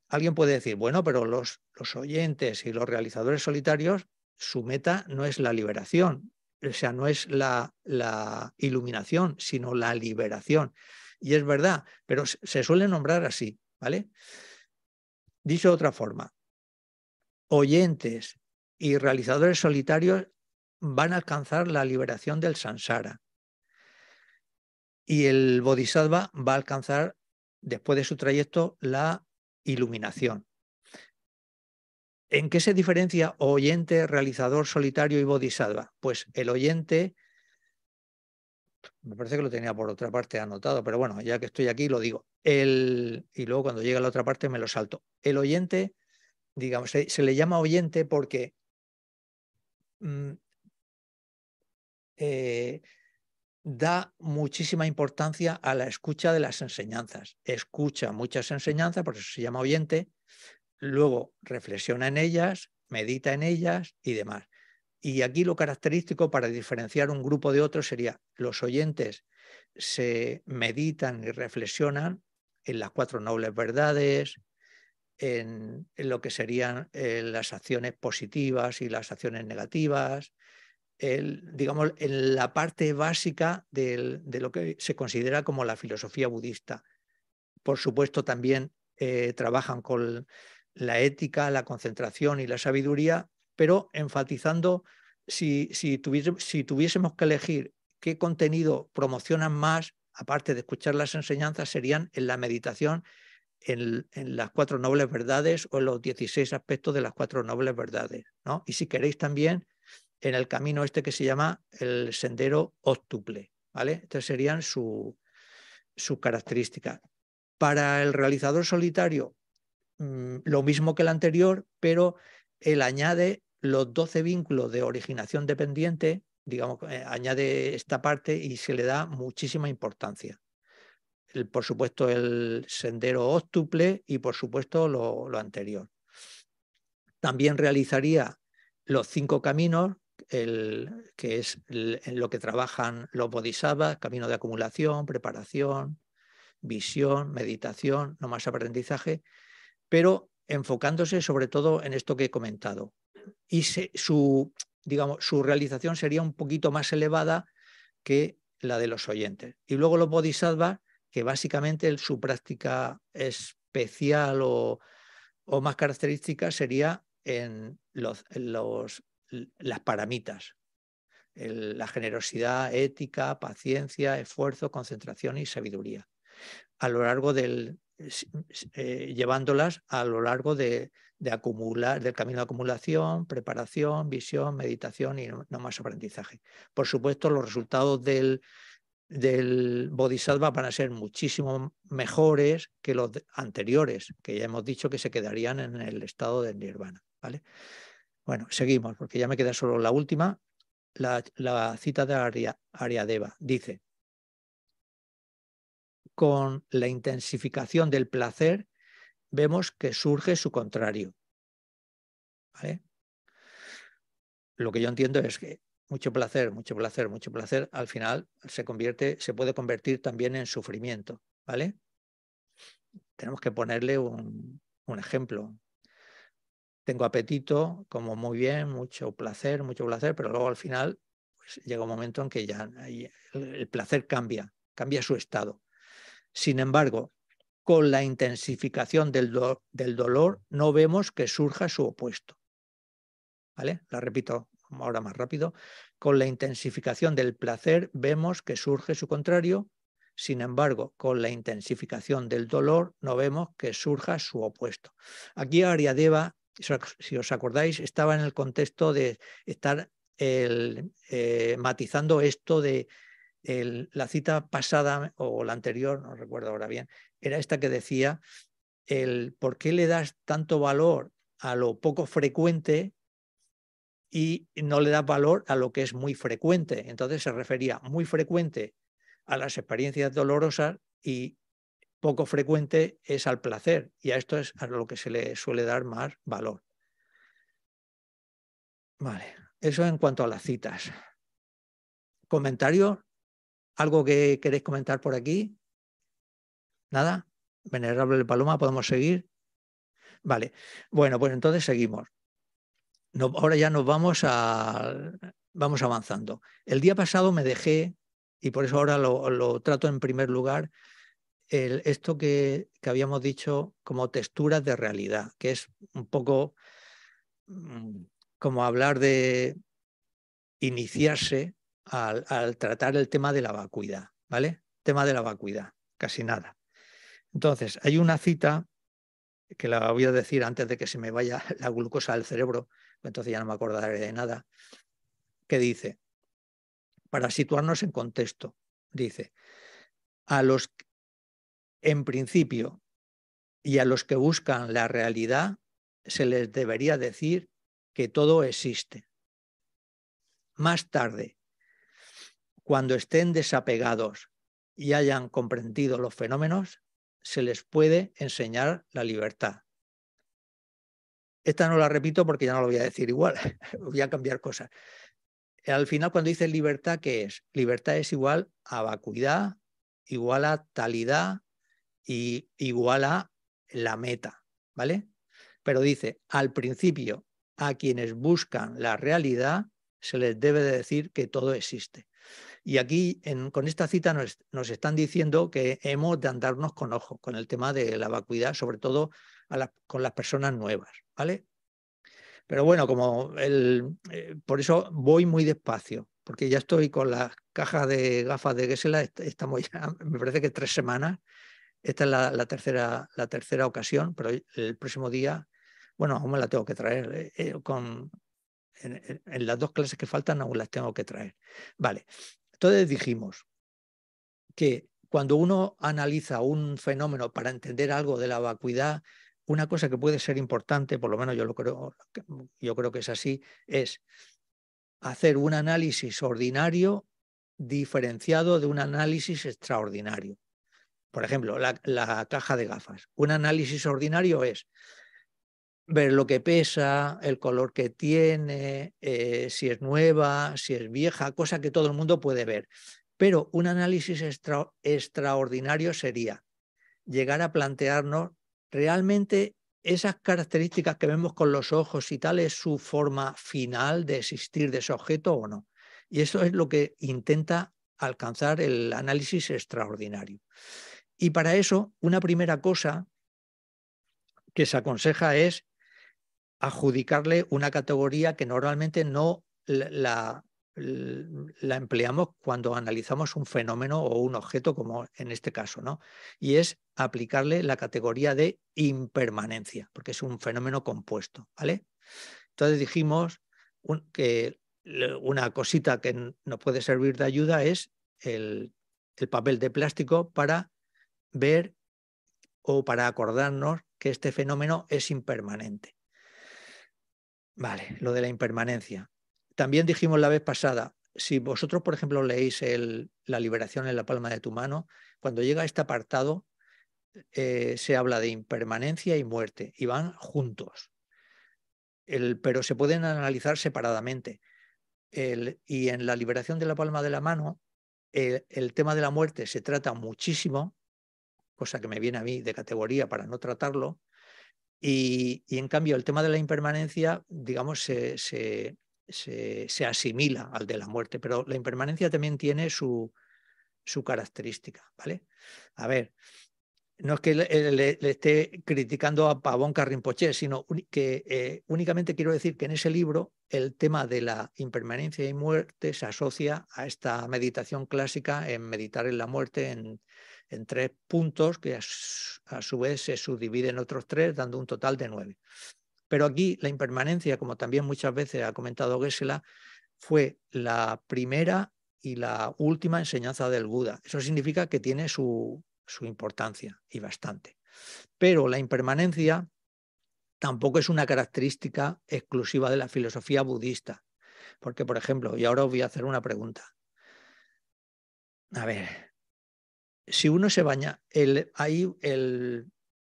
Alguien puede decir, bueno, pero los, los oyentes y los realizadores solitarios, su meta no es la liberación, o sea, no es la, la iluminación, sino la liberación. Y es verdad, pero se suele nombrar así, ¿vale? Dicho de otra forma, oyentes y realizadores solitarios van a alcanzar la liberación del samsara y el bodhisattva va a alcanzar, después de su trayecto, la iluminación. ¿En qué se diferencia oyente, realizador solitario y bodhisattva? Pues el oyente, me parece que lo tenía por otra parte anotado, pero bueno, ya que estoy aquí lo digo. El, y luego cuando llegue a la otra parte me lo salto. El oyente, digamos, se, se le llama oyente porque mm, eh, da muchísima importancia a la escucha de las enseñanzas. Escucha muchas enseñanzas, por eso se llama oyente, luego reflexiona en ellas, medita en ellas y demás. Y aquí lo característico para diferenciar un grupo de otro sería los oyentes se meditan y reflexionan en las cuatro nobles verdades, en, en lo que serían eh, las acciones positivas y las acciones negativas, el, digamos, en la parte básica del, de lo que se considera como la filosofía budista. Por supuesto, también eh, trabajan con la ética, la concentración y la sabiduría, pero enfatizando, si, si, tuviésemos, si tuviésemos que elegir qué contenido promocionan más, aparte de escuchar las enseñanzas, serían en la meditación, en, en las cuatro nobles verdades o en los dieciséis aspectos de las cuatro nobles verdades, ¿no? Y si queréis también, en el camino este que se llama el sendero óctuple, ¿vale? Estas serían su, sus características. Para el realizador solitario, mmm, lo mismo que el anterior, pero él añade los doce vínculos de originación dependiente, digamos, eh, añade esta parte y se le da muchísima importancia. El, por supuesto, el sendero óctuple y, por supuesto, lo, lo anterior. También realizaría los cinco caminos, el, que es el, en lo que trabajan los bodhisattvas, camino de acumulación, preparación, visión, meditación, no más aprendizaje, pero enfocándose sobre todo en esto que he comentado. Y se, su, digamos, su realización sería un poquito más elevada que la de los oyentes. Y luego los bodhisattvas, que básicamente su práctica especial o, o más característica sería en, los, en los, las paramitas, el, la generosidad, ética, paciencia, esfuerzo, concentración y sabiduría, a lo largo del, eh, llevándolas a lo largo de, de acumular, del camino de acumulación, preparación, visión, meditación y no, no más aprendizaje. Por supuesto, los resultados del del bodhisattva van a ser muchísimo mejores que los anteriores, que ya hemos dicho que se quedarían en el estado de nirvana, ¿vale? Bueno, seguimos, porque ya me queda solo la última, la, la cita de Arya, Ariadeva. Dice, con la intensificación del placer vemos que surge su contrario, ¿vale? Lo que yo entiendo es que mucho placer, mucho placer, mucho placer, al final se convierte, se puede convertir también en sufrimiento, ¿vale? Tenemos que ponerle un, un ejemplo. Tengo apetito, como muy bien, mucho placer, mucho placer, pero luego al final pues, llega un momento en que ya el, el placer cambia, cambia su estado. Sin embargo, con la intensificación del, do, del dolor no vemos que surja su opuesto, ¿vale? La repito. Ahora más rápido, con la intensificación del placer vemos que surge su contrario, sin embargo, con la intensificación del dolor no vemos que surja su opuesto. Aquí Ariadeva, si os acordáis, estaba en el contexto de estar el, eh, matizando esto de el, la cita pasada o la anterior, no recuerdo ahora bien, era esta que decía, el, ¿por qué le das tanto valor a lo poco frecuente y no le da valor a lo que es muy frecuente? Entonces se refería muy frecuente a las experiencias dolorosas y poco frecuente es al placer, y a esto es a lo que se le suele dar más valor. Vale, eso en cuanto a las citas. ¿Comentarios? ¿Algo que queréis comentar por aquí? ¿Nada? Venerable Paloma, ¿podemos seguir? Vale, bueno, pues entonces seguimos. No, ahora ya nos vamos a vamos avanzando. El día pasado me dejé, y por eso ahora lo, lo trato en primer lugar, el, esto que, que habíamos dicho como texturas de realidad, que es un poco mmm, como hablar de iniciarse al, al tratar el tema de la vacuidad, ¿vale? Tema de la vacuidad, casi nada. Entonces, hay una cita que la voy a decir antes de que se me vaya la glucosa del cerebro, entonces ya no me acordaré de nada, que dice, para situarnos en contexto, dice, a los en principio y a los que buscan la realidad se les debería decir que todo existe. Más tarde, cuando estén desapegados y hayan comprendido los fenómenos, se les puede enseñar la libertad. Esta no la repito porque ya no lo voy a decir igual, voy a cambiar cosas. Al final, cuando dice libertad, ¿qué es? Libertad es igual a vacuidad, igual a talidad y igual a la meta, ¿vale? Pero dice, al principio, a quienes buscan la realidad se les debe de decir que todo existe. Y aquí, en, con esta cita, nos, nos están diciendo que hemos de andarnos con ojo, con el tema de la vacuidad, sobre todo a la, con las personas nuevas, ¿vale? Pero bueno, como el, eh, por eso voy muy despacio, porque ya estoy con las cajas de gafas de Gesela, estamos ya, me parece que tres semanas, esta es la, la, tercera, la tercera ocasión, pero el próximo día, bueno, aún me la tengo que traer, eh, eh, con... En, en las dos clases que faltan aún las tengo que traer. Vale, entonces dijimos que cuando uno analiza un fenómeno para entender algo de la vacuidad, una cosa que puede ser importante, por lo menos yo lo creo, yo creo que es así, es hacer un análisis ordinario diferenciado de un análisis extraordinario. Por ejemplo, la, la caja de gafas. Un análisis ordinario es ver lo que pesa, el color que tiene, eh, si es nueva, si es vieja, cosa que todo el mundo puede ver. Pero un análisis extra, extraordinario sería llegar a plantearnos realmente esas características que vemos con los ojos y tal, ¿es su forma final de existir de ese objeto o no? Y eso es lo que intenta alcanzar el análisis extraordinario. Y para eso, una primera cosa que se aconseja es adjudicarle una categoría que normalmente no la, la, la empleamos cuando analizamos un fenómeno o un objeto, como en este caso, ¿no? Y es aplicarle la categoría de impermanencia, porque es un fenómeno compuesto, ¿vale? Entonces dijimos un, que una cosita que nos puede servir de ayuda es el, el papel de plástico para ver o para acordarnos que este fenómeno es impermanente. Vale, lo de la impermanencia. También dijimos la vez pasada, si vosotros, por ejemplo, leéis el, La liberación en la palma de tu mano, cuando llega a este apartado eh, se habla de impermanencia y muerte, y van juntos, el, pero se pueden analizar separadamente. El, y en La liberación de la palma de la mano, el, el tema de la muerte se trata muchísimo, cosa que me viene a mí de categoría para no tratarlo. Y, y en cambio el tema de la impermanencia, digamos, se, se, se, se asimila al de la muerte, pero la impermanencia también tiene su, su característica, ¿vale? A ver, no es que le, le, le esté criticando a Pavonka Rinpoché, sino que eh, únicamente quiero decir que en ese libro el tema de la impermanencia y muerte se asocia a esta meditación clásica en meditar en la muerte en... en tres puntos que a su vez se subdividen otros tres, dando un total de nueve. Pero aquí la impermanencia, como también muchas veces ha comentado Gesela, fue la primera y la última enseñanza del Buda. Eso significa que tiene su, su importancia, y bastante. Pero la impermanencia tampoco es una característica exclusiva de la filosofía budista. Porque, por ejemplo, y ahora os voy a hacer una pregunta. A ver... Si uno se baña, el, ahí el,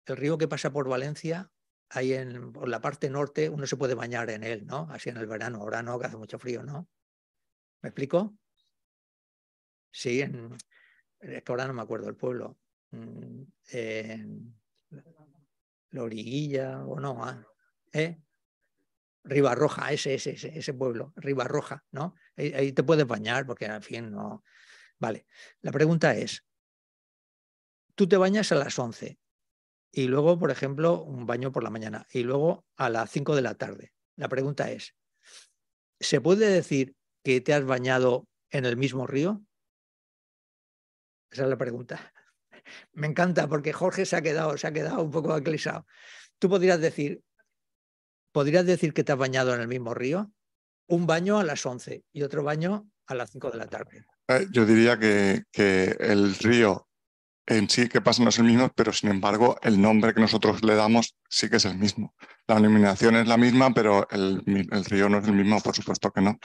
el río que pasa por Valencia, ahí en por la parte norte, uno se puede bañar en él, ¿no? Así en el verano, ahora no, que hace mucho frío, ¿no? ¿Me explico? Sí, en, es que ahora no me acuerdo el pueblo. En, la Origuilla o no, ¿eh? Ribarroja, ese, ese, ese pueblo, Ribarroja, ¿no? Ahí, ahí te puedes bañar porque, en fin, no... Vale, la pregunta es, tú te bañas a las once y luego, por ejemplo, un baño por la mañana y luego a las cinco de la tarde. La pregunta es, ¿se puede decir que te has bañado en el mismo río? Esa es la pregunta. Me encanta porque Jorge se ha quedado, se ha quedado un poco aclisado. ¿Tú podrías decir, podrías decir que te has bañado en el mismo río? Un baño a las once y otro baño a las cinco de la tarde. Eh, yo diría que, que el río... En sí que pasa no es el mismo, pero sin embargo el nombre que nosotros le damos sí que es el mismo. La denominación es la misma, pero el, el río no es el mismo, por supuesto que no.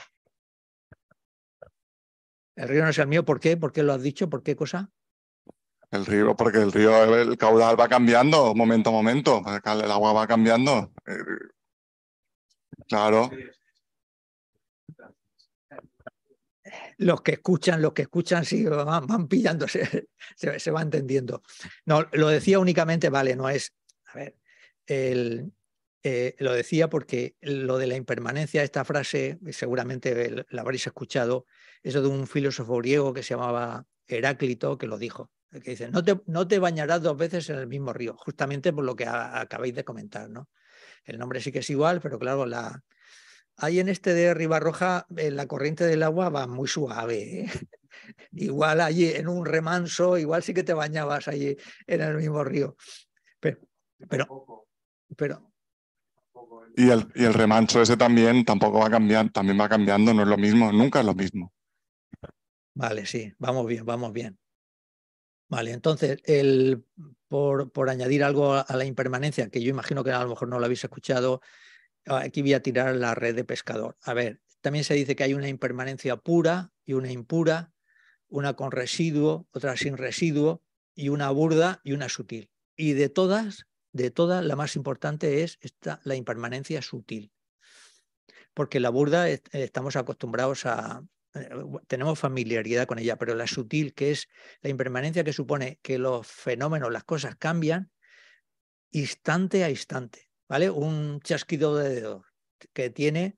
El río no es el mío, ¿por qué? ¿Por qué lo has dicho? ¿Por qué cosa? El río, porque el río, el caudal va cambiando momento a momento, el agua va cambiando. Claro. Los que escuchan, los que escuchan, sí, van, van pillándose, se, se va entendiendo. No, lo decía únicamente, vale, no es... A ver, el, eh, lo decía porque lo de la impermanencia, esta frase, seguramente la habréis escuchado, eso de un filósofo griego que se llamaba Heráclito, que lo dijo, que dice, no te, no te bañarás dos veces en el mismo río, justamente por lo que a, acabáis de comentar, ¿no? El nombre sí que es igual, pero claro, la... Ahí en este de Ribarroja, la corriente del agua va muy suave, ¿eh? Igual allí en un remanso, igual sí que te bañabas allí en el mismo río. Pero, pero, pero... Y, el, y el remanso ese también tampoco va a cambiar, también va cambiando, no es lo mismo, nunca es lo mismo. Vale, sí, vamos bien, vamos bien. Vale, entonces, el, por, por añadir algo a la impermanencia, que yo imagino que a lo mejor no lo habéis escuchado, aquí voy a tirar la red de pescador. A ver, también se dice que hay una impermanencia pura y una impura, una con residuo, otra sin residuo, y una burda y una sutil. Y de todas, de todas, la más importante es esta, la impermanencia sutil. Porque la burda, estamos acostumbrados a, tenemos familiaridad con ella, pero la sutil, que es la impermanencia que supone que los fenómenos, las cosas cambian instante a instante, ¿vale? Un chasquido de dedos que tiene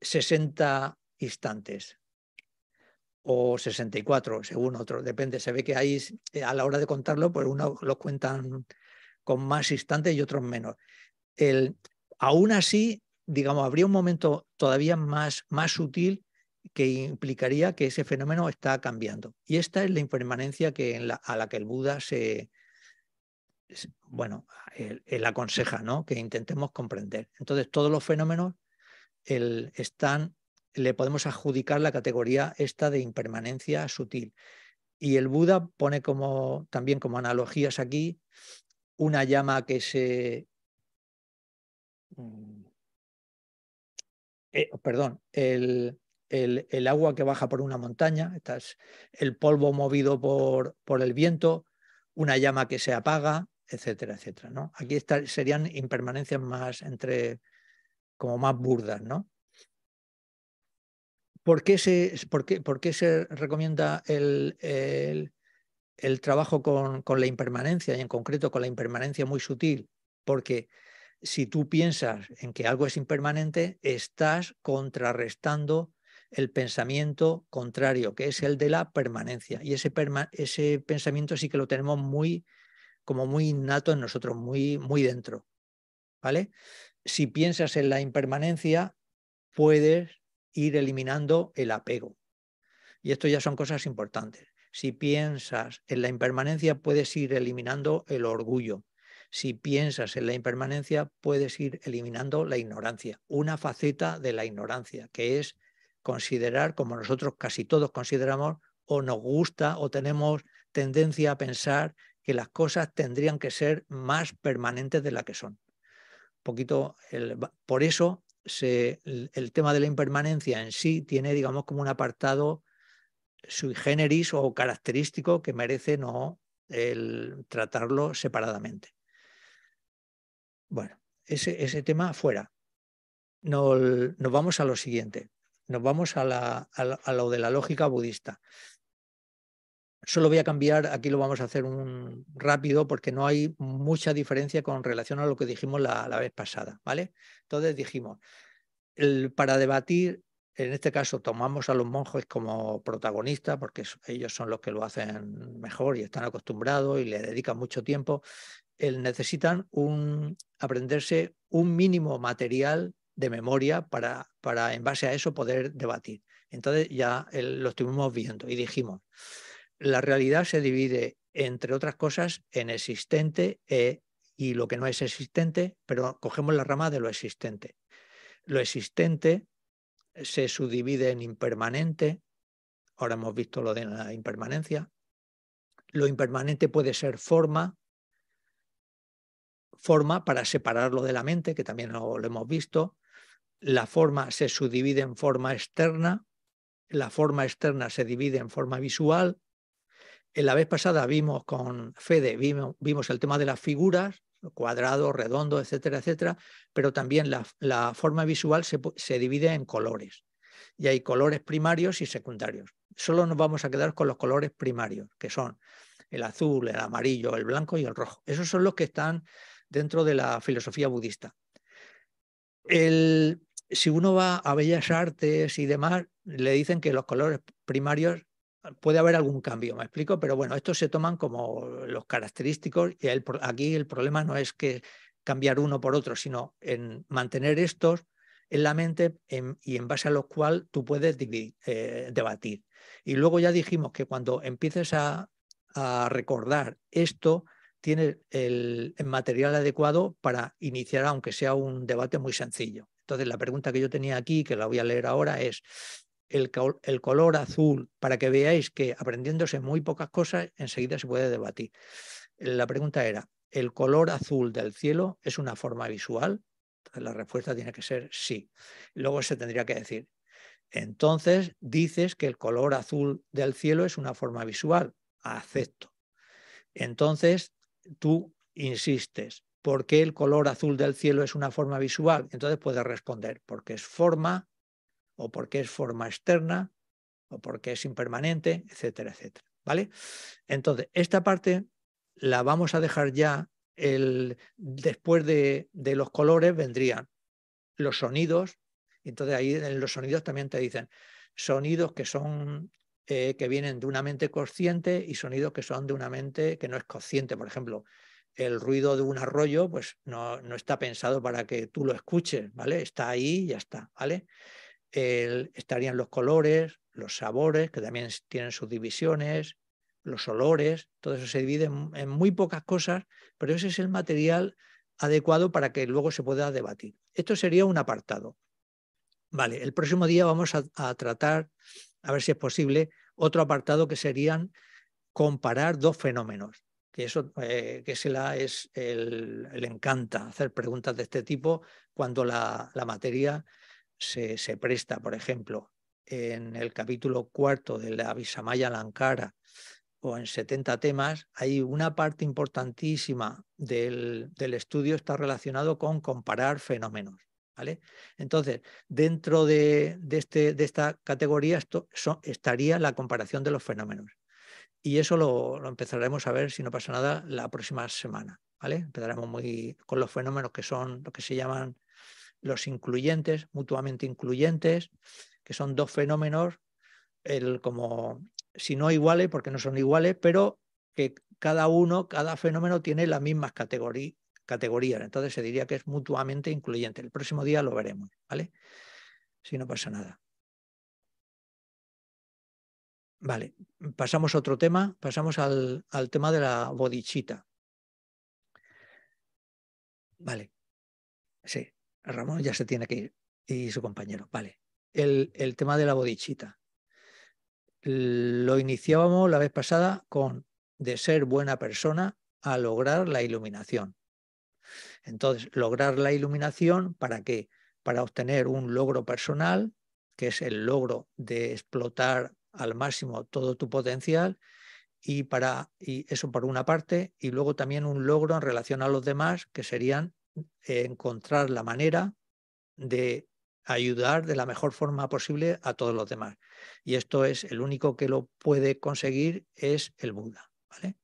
sesenta instantes o sesenta y cuatro, según otros, depende, se ve que ahí a la hora de contarlo, pues unos los cuentan con más instantes y otros menos. El, aún así, digamos, habría un momento todavía más, más sutil que implicaría que ese fenómeno está cambiando. Y esta es la impermanencia que en la, a la que el Buda se... bueno, él, él aconseja, ¿no?, que intentemos comprender. Entonces, todos los fenómenos el, están... le podemos adjudicar la categoría esta de impermanencia sutil. Y el Buda pone como también como analogías aquí una llama que se... Eh, perdón, el, el, el agua que baja por una montaña, esta es el polvo movido por, por el viento, una llama que se apaga, etcétera, etcétera, ¿no? Aquí está, serían impermanencias más entre, como más burdas, ¿no? ¿Por qué se, por qué, por qué se recomienda el, el, el trabajo con, con la impermanencia y en concreto con la impermanencia muy sutil? Porque si tú piensas en que algo es impermanente, estás contrarrestando el pensamiento contrario, que es el de la permanencia. Y ese, perma, ese pensamiento sí que lo tenemos muy, como muy innato en nosotros, muy, muy dentro, ¿vale? Si piensas en la impermanencia, puedes ir eliminando el apego. Y esto ya son cosas importantes. Si piensas en la impermanencia, puedes ir eliminando el orgullo. Si piensas en la impermanencia, puedes ir eliminando la ignorancia. Una faceta de la ignorancia, que es considerar, como nosotros casi todos consideramos, o nos gusta, o tenemos tendencia a pensar que las cosas tendrían que ser más permanentes de las que son. Un poquito, el, por eso... Se, el, el tema de la impermanencia en sí tiene, digamos, como un apartado sui generis o característico que merece no el tratarlo separadamente. Bueno, ese, ese tema fuera. Nos, nos vamos a lo siguiente. Nos vamos a, la, a, la, a lo de la lógica budista. Solo voy a cambiar, aquí lo vamos a hacer un rápido porque no hay mucha diferencia con relación a lo que dijimos la, la vez pasada, ¿vale? Entonces dijimos, el, para debatir, en este caso tomamos a los monjes como protagonistas porque ellos son los que lo hacen mejor y están acostumbrados y le dedican mucho tiempo. El, necesitan un, aprenderse un mínimo material de memoria para, para en base a eso poder debatir. Entonces ya el, lo estuvimos viendo y dijimos, la realidad se divide, entre otras cosas, en existente e, y lo que no es existente, pero cogemos la rama de lo existente. Lo existente se subdivide en impermanente, ahora hemos visto lo de la impermanencia. Lo impermanente puede ser forma, forma para separarlo de la mente, que también lo, lo hemos visto. La forma se subdivide en forma externa, la forma externa se divide en forma visual. En la vez pasada vimos con Fede, vimos, vimos el tema de las figuras, cuadrado, redondo, etcétera, etcétera, pero también la, la forma visual se, se divide en colores. Y hay colores primarios y secundarios. Solo nos vamos a quedar con los colores primarios, que son el azul, el amarillo, el blanco y el rojo. Esos son los que están dentro de la filosofía budista. El, si uno va a Bellas Artes y demás, le dicen que los colores primarios puede haber algún cambio, me explico, pero bueno, estos se toman como los característicos y el, aquí el problema no es que cambiar uno por otro, sino en mantener estos en la mente en, y en base a los cuales tú puedes dividir, eh, debatir. Y luego ya dijimos que cuando empieces a, a recordar esto, tienes el, el material adecuado para iniciar, aunque sea un debate muy sencillo. Entonces la pregunta que yo tenía aquí, que la voy a leer ahora, es... El, el color azul, para que veáis que aprendiéndose muy pocas cosas enseguida se puede debatir. La pregunta era, ¿el color azul del cielo es una forma visual? Entonces la respuesta tiene que ser sí. Luego se tendría que decir, entonces dices que el color azul del cielo es una forma visual. Acepto. Entonces tú insistes, ¿por qué el color azul del cielo es una forma visual? Entonces puedes responder, porque es forma, o porque es forma externa, o porque es impermanente, etcétera, etcétera. ¿Vale? Entonces, esta parte la vamos a dejar ya. El, después de, de los colores vendrían los sonidos. Entonces ahí en los sonidos también te dicen sonidos que son eh, que vienen de una mente consciente y sonidos que son de una mente que no es consciente. Por ejemplo, el ruido de un arroyo pues no, no está pensado para que tú lo escuches, ¿vale? Está ahí y ya está, ¿vale? El, estarían los colores, los sabores, que también tienen sus divisiones, los olores, todo eso se divide en, en muy pocas cosas, pero ese es el material adecuado para que luego se pueda debatir. Esto sería un apartado. Vale, el próximo día vamos a, a tratar, a ver si es posible, otro apartado que serían comparar dos fenómenos. Que eso eh, que se la es, el, le encanta hacer preguntas de este tipo cuando la, la materia se, se presta. Por ejemplo, en el capítulo cuarto de la Visamaya Alankara, o en setenta temas, hay una parte importantísima del, del estudio está relacionado con comparar fenómenos, ¿vale? Entonces, dentro de, de, este, de esta categoría esto, so, estaría la comparación de los fenómenos. Y eso lo, lo empezaremos a ver, si no pasa nada, la próxima semana, ¿vale? Empezaremos muy, con los fenómenos que son lo que se llaman los incluyentes, mutuamente incluyentes, que son dos fenómenos, el como... si no iguales, porque no son iguales, pero que cada uno, cada fenómeno tiene las mismas categorí, categorías. Entonces se diría que es mutuamente incluyente. El próximo día lo veremos, ¿vale? Si no pasa nada. Vale, pasamos a otro tema, pasamos al, al tema de la bodhicitta. Vale, sí, Ramón ya se tiene que ir, y su compañero, vale. El, el tema de la bodhicitta. Lo iniciábamos la vez pasada con de ser buena persona a lograr la iluminación. Entonces, lograr la iluminación, ¿para qué? Para obtener un logro personal, que es el logro de explotar al máximo todo tu potencial, y, para, y eso por una parte, y luego también un logro en relación a los demás, que serían encontrar la manera de ayudar de la mejor forma posible a todos los demás. Y esto es, el único que lo puede conseguir es el Buda, ¿vale?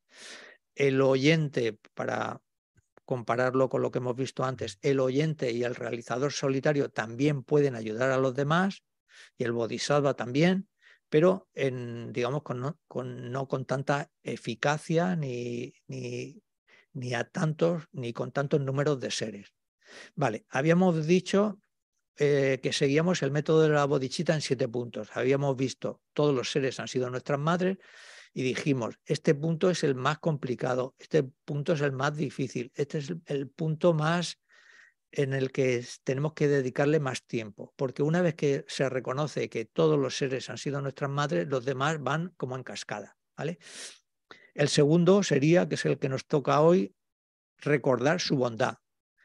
El oyente, para compararlo con lo que hemos visto antes, el oyente y el realizador solitario también pueden ayudar a los demás, y el bodhisattva también, pero en, digamos con no, con, no con tanta eficacia ni, ni, ni a tantos, ni con tantos números de seres. Vale, habíamos dicho... Eh, que seguíamos el método de la bodhicitta en siete puntos. Habíamos visto todos los seres han sido nuestras madres y dijimos, este punto es el más complicado, este punto es el más difícil, este es el punto más en el que tenemos que dedicarle más tiempo, porque una vez que se reconoce que todos los seres han sido nuestras madres, los demás van como en cascada, ¿vale? El segundo sería, que es el que nos toca hoy, recordar su bondad.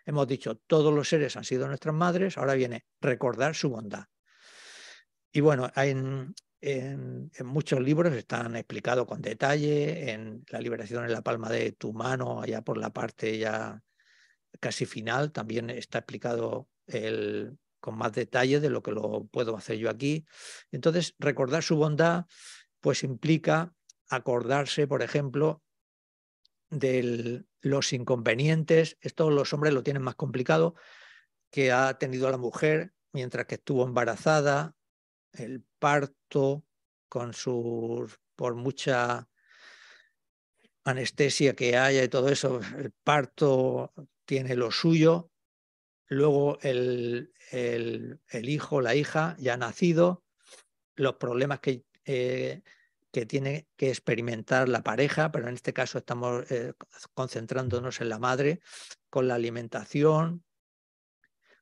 Hemos dicho, todos los seres han sido nuestras madres, ahora viene recordar su bondad. Y bueno, en, en, en muchos libros están explicados con detalle, en La Liberación en la Palma de tu Mano, allá por la parte ya casi final, también está explicado el, con más detalle de lo que lo puedo hacer yo aquí. Entonces, recordar su bondad pues implica acordarse, por ejemplo, de los inconvenientes. Esto los hombres lo tienen más complicado, que ha tenido la mujer mientras que estuvo embarazada, el parto con sus, por mucha anestesia que haya y todo eso, el parto tiene lo suyo, luego el, el, el hijo, la hija ya nacido, los problemas que eh, que tiene que experimentar la pareja, pero en este caso estamos eh, concentrándonos en la madre, con la alimentación,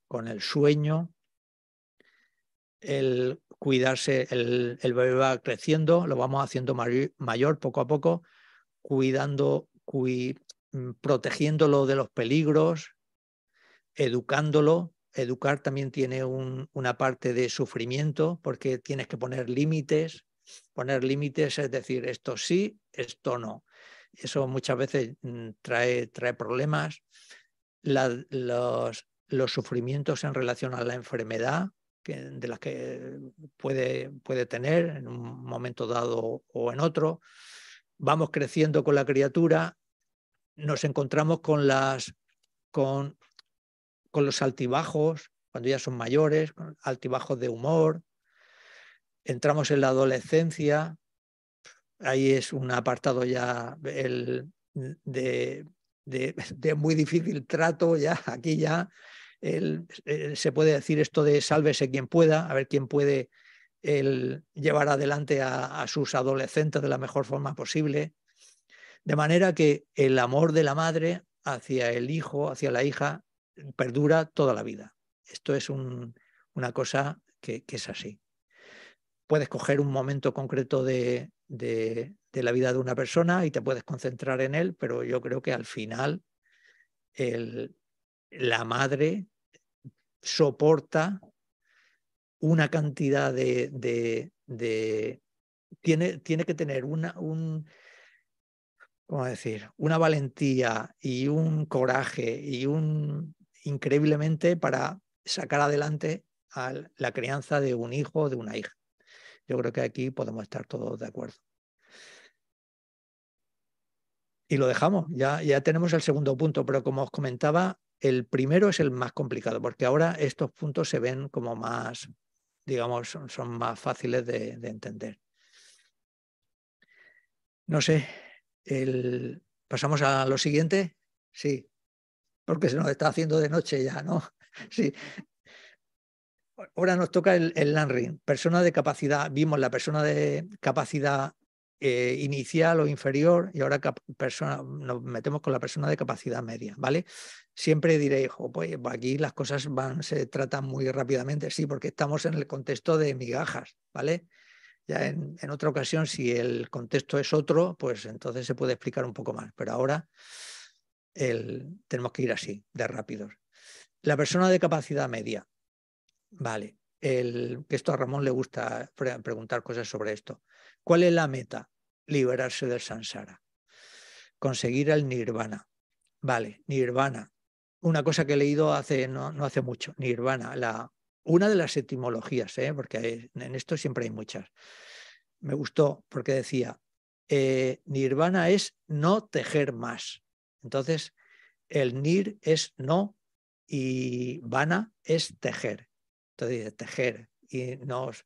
con el sueño, el cuidarse, el, el bebé va creciendo, lo vamos haciendo mayor, mayor poco a poco, cuidando, cui, protegiéndolo de los peligros, educándolo. Educar también tiene un, una parte de sufrimiento, porque tienes que poner límites. Poner límites es decir, esto sí, esto no. Eso muchas veces trae, trae problemas. La, los, los sufrimientos en relación a la enfermedad, que, de las que puede, puede tener en un momento dado o en otro. Vamos creciendo con la criatura, nos encontramos con, las, con, con los altibajos, cuando ya son mayores, con altibajos de humor, entramos en la adolescencia, ahí es un apartado ya el, de, de, de muy difícil trato, ya aquí ya el, el, se puede decir esto de sálvese quien pueda, a ver quién puede el, llevar adelante a, a sus adolescentes de la mejor forma posible. De manera que el amor de la madre hacia el hijo, hacia la hija, perdura toda la vida. Esto es un, una cosa que, que es así. Puedes coger un momento concreto de, de, de la vida de una persona y te puedes concentrar en él, pero yo creo que al final el, la madre soporta una cantidad de... de, de tiene, tiene que tener una, un... ¿Cómo decir? Una valentía y un coraje y un increíblemente para sacar adelante a la crianza de un hijo o de una hija. Yo creo que aquí podemos estar todos de acuerdo. Y lo dejamos, ya, ya tenemos el segundo punto, pero como os comentaba, el primero es el más complicado, porque ahora estos puntos se ven como más, digamos, son, son más fáciles de, de entender. No sé. El... ¿Pasamos a lo siguiente? Sí, porque se nos está haciendo de noche ya, ¿no? Sí. Ahora nos toca el, el Lanrin, persona de capacidad, vimos la persona de capacidad eh, inicial o inferior y ahora persona, nos metemos con la persona de capacidad media, ¿vale? Siempre diréis, oh, pues aquí las cosas van, se tratan muy rápidamente, sí, porque estamos en el contexto de migajas, ¿vale? Ya en, en otra ocasión, si el contexto es otro, pues entonces se puede explicar un poco más. Pero ahora el, tenemos que ir así, de rápidos. La persona de capacidad media. Vale. El, que esto a Ramón le gusta pre preguntar cosas sobre esto. ¿Cuál es la meta? Liberarse del samsara. Conseguir el nirvana. Vale, nirvana. Una cosa que he leído hace, no, no hace mucho. Nirvana, la... Una de las etimologías, ¿eh? Porque hay, en esto siempre hay muchas. Me gustó porque decía, eh, nirvana es no tejer más. Entonces, el nir es no y vana es tejer. Entonces, tejer. Y nos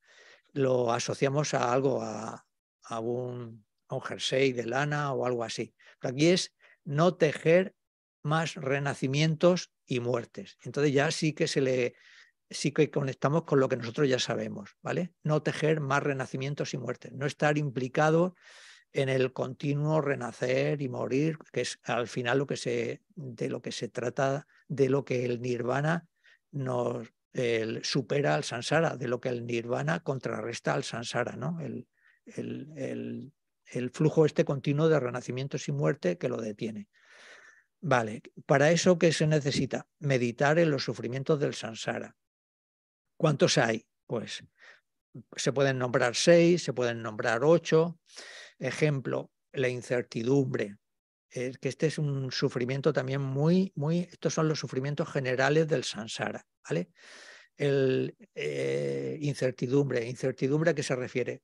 lo asociamos a algo, a, a, un, a un jersey de lana o algo así. Pero aquí es no tejer más renacimientos y muertes. Entonces ya sí que se le... sí que conectamos con lo que nosotros ya sabemos, ¿vale? No tejer más renacimientos y muertes, no estar implicado en el continuo renacer y morir, que es al final lo que se, de lo que se trata, de lo que el nirvana nos el, supera al samsara, de lo que el nirvana contrarresta al samsara, ¿no? El, el, el, el flujo este continuo de renacimientos y muerte que lo detiene. Vale, para eso ¿qué se necesita? Meditar en los sufrimientos del samsara. ¿Cuántos hay? Pues se pueden nombrar seis, se pueden nombrar ocho. Ejemplo, la incertidumbre. Es que este es un sufrimiento también muy, muy... Estos son los sufrimientos generales del samsara, ¿vale? El, eh, incertidumbre. ¿Incertidumbre a qué se refiere?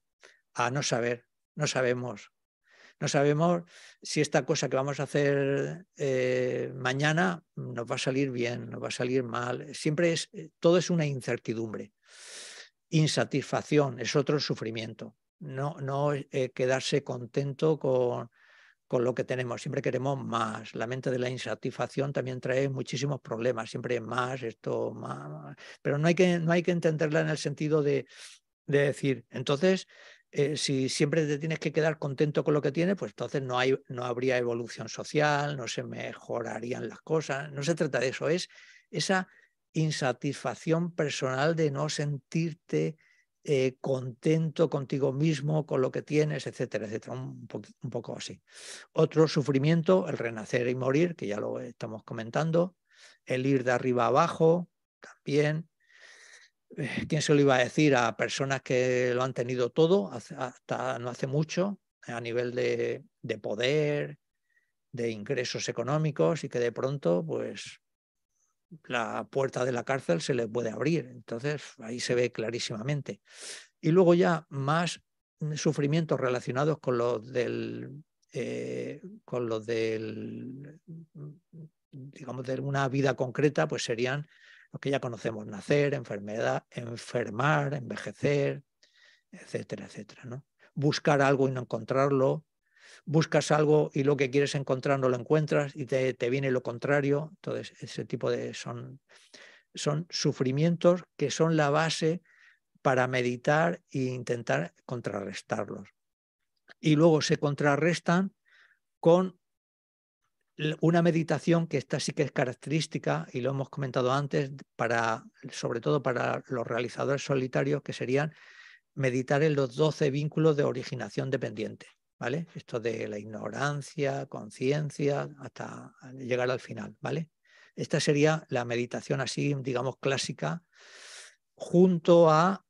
A no saber, no sabemos. No sabemos si esta cosa que vamos a hacer eh, mañana nos va a salir bien, nos va a salir mal. Siempre es, todo es una incertidumbre. Insatisfacción es otro sufrimiento. No, no eh, quedarse contento con, con lo que tenemos. Siempre queremos más. La mente de la insatisfacción también trae muchísimos problemas. Siempre más, esto, más. Pero no hay que, no hay que entenderla en el sentido de, de decir, entonces... Eh, si siempre te tienes que quedar contento con lo que tienes, pues entonces no, hay, no habría evolución social, no se mejorarían las cosas. No se trata de eso, es esa insatisfacción personal de no sentirte eh, contento contigo mismo, con lo que tienes, etcétera, etcétera, un, po un poco así. Otro sufrimiento, el renacer y morir, que ya lo estamos comentando, el ir de arriba abajo, también. ¿Quién se lo iba a decir? A personas que lo han tenido todo hasta no hace mucho, a nivel de, de poder, de ingresos económicos, y que de pronto pues la puerta de la cárcel se le puede abrir. Entonces ahí se ve clarísimamente. Y luego ya más sufrimientos relacionados con los del, eh, con los del, digamos, de una vida concreta, pues serían los que ya conocemos: nacer, enfermedad, enfermar, envejecer, etcétera, etcétera, ¿no? Buscar algo y no encontrarlo. Buscas algo y lo que quieres encontrar no lo encuentras y te, te viene lo contrario. Entonces, ese tipo de son, son sufrimientos que son la base para meditar e intentar contrarrestarlos. Y luego se contrarrestan con una meditación que esta sí que es característica, y lo hemos comentado antes, para, sobre todo para los realizadores solitarios, que serían meditar en los doce vínculos de originación dependiente. ¿Vale? Esto de la ignorancia, conciencia, hasta llegar al final, ¿vale? Esta sería la meditación así, digamos, clásica, junto a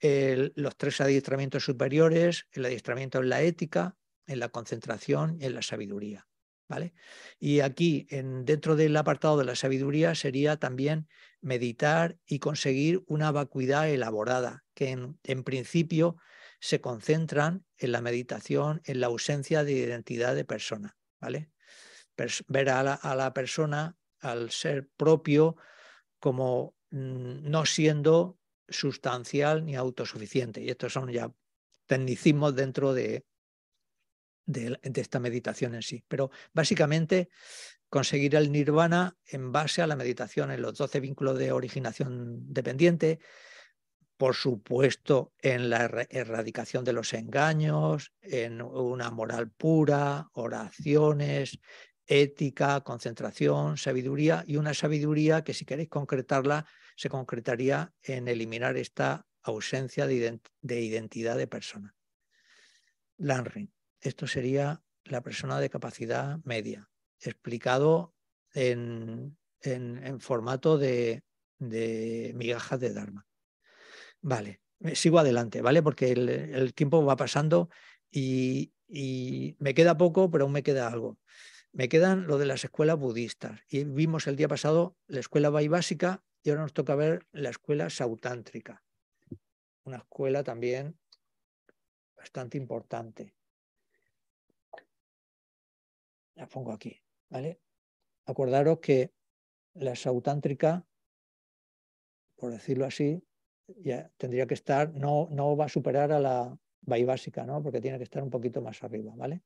el, los tres adiestramientos superiores, el adiestramiento en la ética, en la concentración y en la sabiduría, ¿vale? Y aquí, en, dentro del apartado de la sabiduría, sería también meditar y conseguir una vacuidad elaborada, que en, en principio se concentran en la meditación, en la ausencia de identidad de persona, ¿vale? Ver a la, a la persona, al ser propio, como no siendo sustancial ni autosuficiente. Y estos son ya tecnicismos dentro de, de, de esta meditación en sí. Pero básicamente conseguir el nirvana en base a la meditación en los doce vínculos de originación dependiente, por supuesto, en la erradicación de los engaños, en una moral pura, oraciones, ética, concentración, sabiduría, y una sabiduría que, si queréis concretarla, se concretaría en eliminar esta ausencia de, ident de identidad de persona. Lanrin, esto sería la persona de capacidad media, explicado en, en, en formato de, de migajas de Dharma. Vale, sigo adelante, ¿vale? Porque el, el tiempo va pasando y, y me queda poco, pero aún me queda algo. Me quedan lo de las escuelas budistas. Y vimos el día pasado la escuela vaibhashika y ahora nos toca ver la escuela sautántrica. Una escuela también bastante importante. La pongo aquí, ¿vale? Acordaros que la sautántrica, por decirlo así, ya tendría que estar, no, no va a superar a la vaibhashika, ¿no? Porque tiene que estar un poquito más arriba, ¿vale?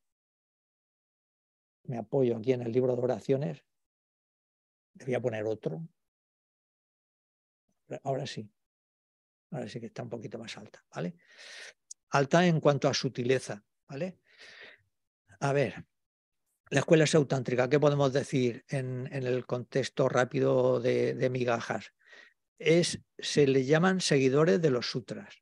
Me apoyo aquí en el libro de oraciones. Debía poner otro. Ahora sí. Ahora sí que está un poquito más alta, ¿vale? Alta en cuanto a sutileza, ¿vale? A ver, la escuela sautántrica, ¿qué podemos decir en, en el contexto rápido de, de migajas? Es, se le llaman seguidores de los sutras,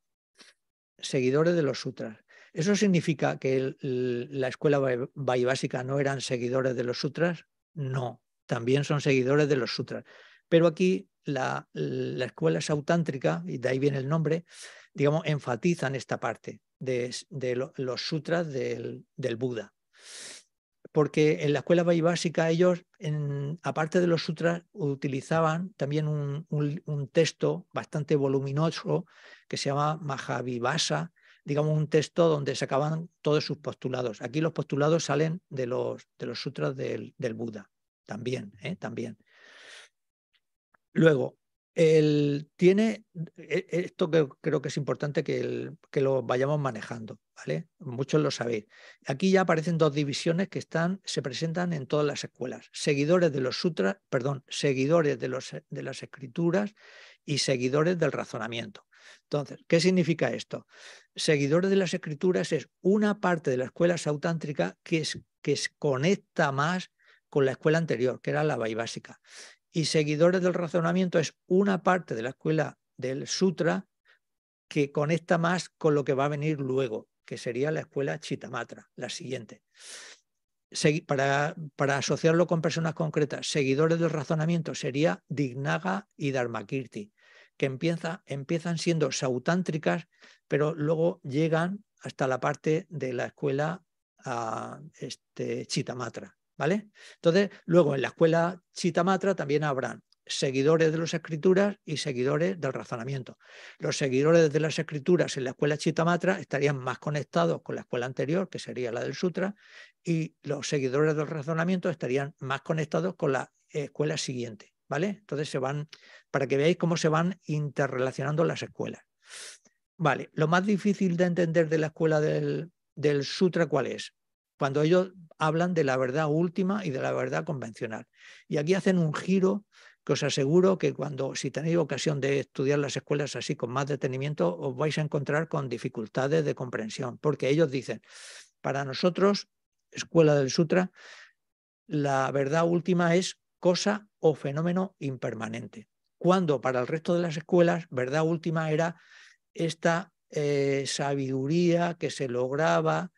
seguidores de los sutras. ¿Eso significa que el, el, la escuela vaibhashika no eran seguidores de los sutras? No, también son seguidores de los sutras. Pero aquí la, la escuela sautántrica, y de ahí viene el nombre, digamos, enfatizan esta parte de, de lo, los sutras del, del Buda. Porque en la escuela vaibhashika ellos, en, aparte de los sutras, utilizaban también un, un, un texto bastante voluminoso que se llama Mahavivasa, digamos un texto donde sacaban todos sus postulados. Aquí los postulados salen de los, de los sutras del, del Buda, también. ¿eh? también. Luego, el, tiene, esto que creo que es importante que, el, que lo vayamos manejando, ¿vale? Muchos lo sabéis. Aquí ya aparecen dos divisiones que están, se presentan en todas las escuelas: seguidores de los sutras, perdón, seguidores de, los, de las escrituras y seguidores del razonamiento. Entonces, ¿qué significa esto? Seguidores de las escrituras es una parte de la escuela sautántrica que, es, que se conecta más con la escuela anterior, que era la vaibhashika. Y seguidores del razonamiento es una parte de la escuela del sutra que conecta más con lo que va a venir luego, que sería la escuela Cittamatra, la siguiente. Para, para asociarlo con personas concretas, seguidores del razonamiento sería Dignaga y Dharmakirti, que empieza, empiezan siendo sautántricas, pero luego llegan hasta la parte de la escuela a, este, Cittamatra. ¿Vale? Entonces, luego en la escuela Cittamatra también habrán seguidores de las escrituras y seguidores del razonamiento. Los seguidores de las escrituras en la escuela Cittamatra estarían más conectados con la escuela anterior, que sería la del Sutra, y los seguidores del razonamiento estarían más conectados con la escuela siguiente, ¿vale? Entonces se van, para que veáis cómo se van interrelacionando las escuelas. Vale, lo más difícil de entender de la escuela del, del Sutra, ¿cuál es? Cuando ellos hablan de la verdad última y de la verdad convencional. Y aquí hacen un giro que os aseguro que cuando, si tenéis ocasión de estudiar las escuelas así con más detenimiento, os vais a encontrar con dificultades de comprensión, porque ellos dicen, para nosotros, escuela del Sutra, la verdad última es cosa o fenómeno impermanente. Cuando para el resto de las escuelas, verdad última era esta eh, sabiduría que se lograba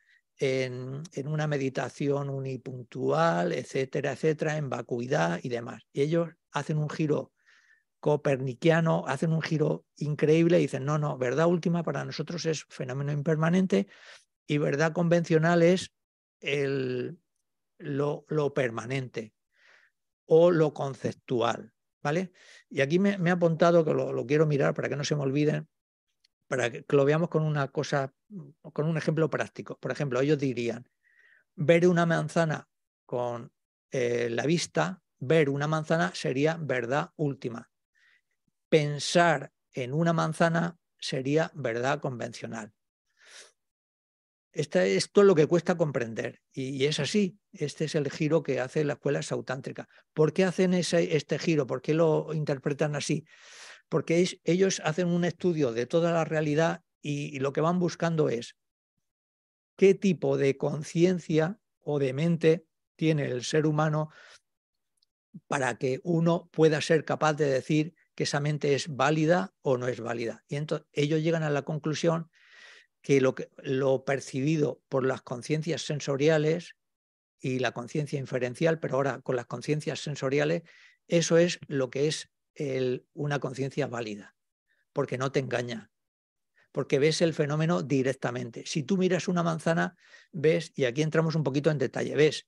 En, en una meditación unipuntual, etcétera, etcétera, en vacuidad y demás. Y ellos hacen un giro copernicano, hacen un giro increíble y dicen, no, no, verdad última para nosotros es fenómeno impermanente y verdad convencional es el, lo, lo permanente o lo conceptual, ¿vale? Y aquí me, me he apuntado, que lo, lo quiero mirar para que no se me olviden, para que lo veamos con una cosa, con un ejemplo práctico. Por ejemplo, ellos dirían, ver una manzana con eh, la vista, ver una manzana sería verdad última. Pensar en una manzana sería verdad convencional. Esta, esto es lo que cuesta comprender, y, y es así. Este es el giro que hace la escuela sautántrica. ¿Por qué hacen ese, este giro? ¿Por qué lo interpretan así? Porque es, ellos hacen un estudio de toda la realidad y, y lo que van buscando es qué tipo de conciencia o de mente tiene el ser humano para que uno pueda ser capaz de decir que esa mente es válida o no es válida. Y entonces ellos llegan a la conclusión que lo, que, lo percibido por las conciencias sensoriales y la conciencia inferencial, pero ahora con las conciencias sensoriales, eso es lo que es El, una conciencia válida, porque no te engaña, porque ves el fenómeno directamente. Si tú miras una manzana, ves, y aquí entramos un poquito en detalle, ves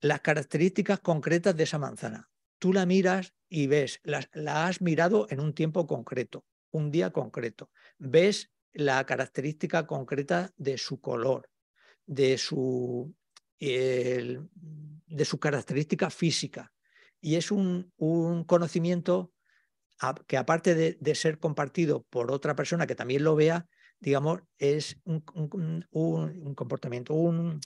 las características concretas de esa manzana. Tú la miras y ves, la, la has mirado en un tiempo concreto, un día concreto. Ves la característica concreta de su color, de su, el, de su característica física. Y es un, un conocimiento que, aparte de, de ser compartido por otra persona que también lo vea, digamos, es un, un, un comportamiento, un,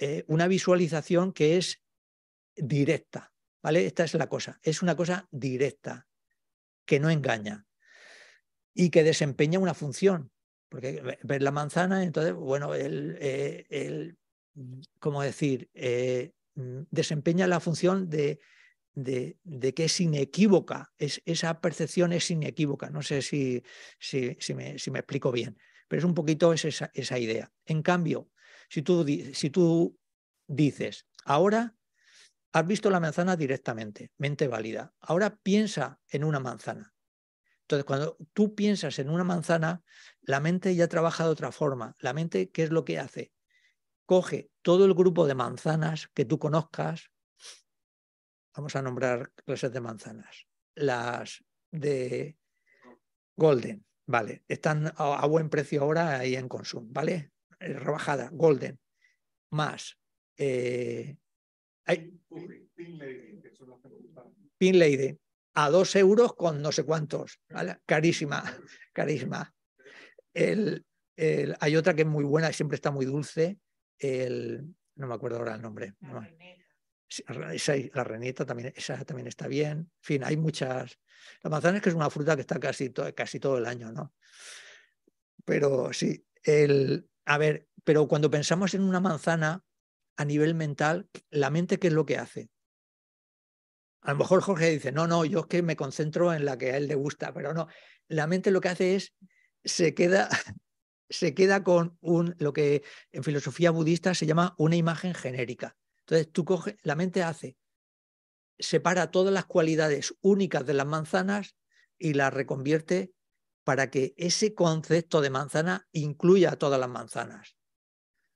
eh, una visualización que es directa, ¿vale? Esta es la cosa, es una cosa directa, que no engaña y que desempeña una función. Porque ver la manzana, entonces, bueno, el, el, el, ¿cómo decir? Eh, desempeña la función de... De, de que es inequívoca, es, esa percepción es inequívoca. No sé si, si, si, me, si me explico bien, pero es un poquito esa, esa idea. En cambio, si tú, si tú dices, ahora has visto la manzana directamente, mente válida, ahora piensa en una manzana. Entonces, cuando tú piensas en una manzana, la mente ya trabaja de otra forma. La mente, ¿qué es lo que hace? Coge todo el grupo de manzanas que tú conozcas. Vamos a nombrar clases de manzanas. Las de Golden, ¿vale? Están a buen precio ahora y en consumo, ¿vale? Rebajada, Golden. Más. Eh, hay, Pin Lady. Pin Lady. A dos euros con no sé cuántos, ¿vale? Carísima, carísima. El, el, hay otra que es muy buena, siempre está muy dulce. El, no me acuerdo ahora el nombre. No. Esa, la reineta también, esa también está bien. En fin, hay muchas. La manzana es que es una fruta que está casi, to casi todo el año, ¿no? Pero sí, el, a ver, pero cuando pensamos en una manzana a nivel mental, la mente, ¿qué es lo que hace? A lo mejor Jorge dice, no, no, yo es que me concentro en la que a él le gusta, pero no. La mente lo que hace es, se queda, se queda con un, lo que en filosofía budista se llama una imagen genérica. Entonces tú coges, la mente hace, separa todas las cualidades únicas de las manzanas y las reconvierte para que ese concepto de manzana incluya a todas las manzanas.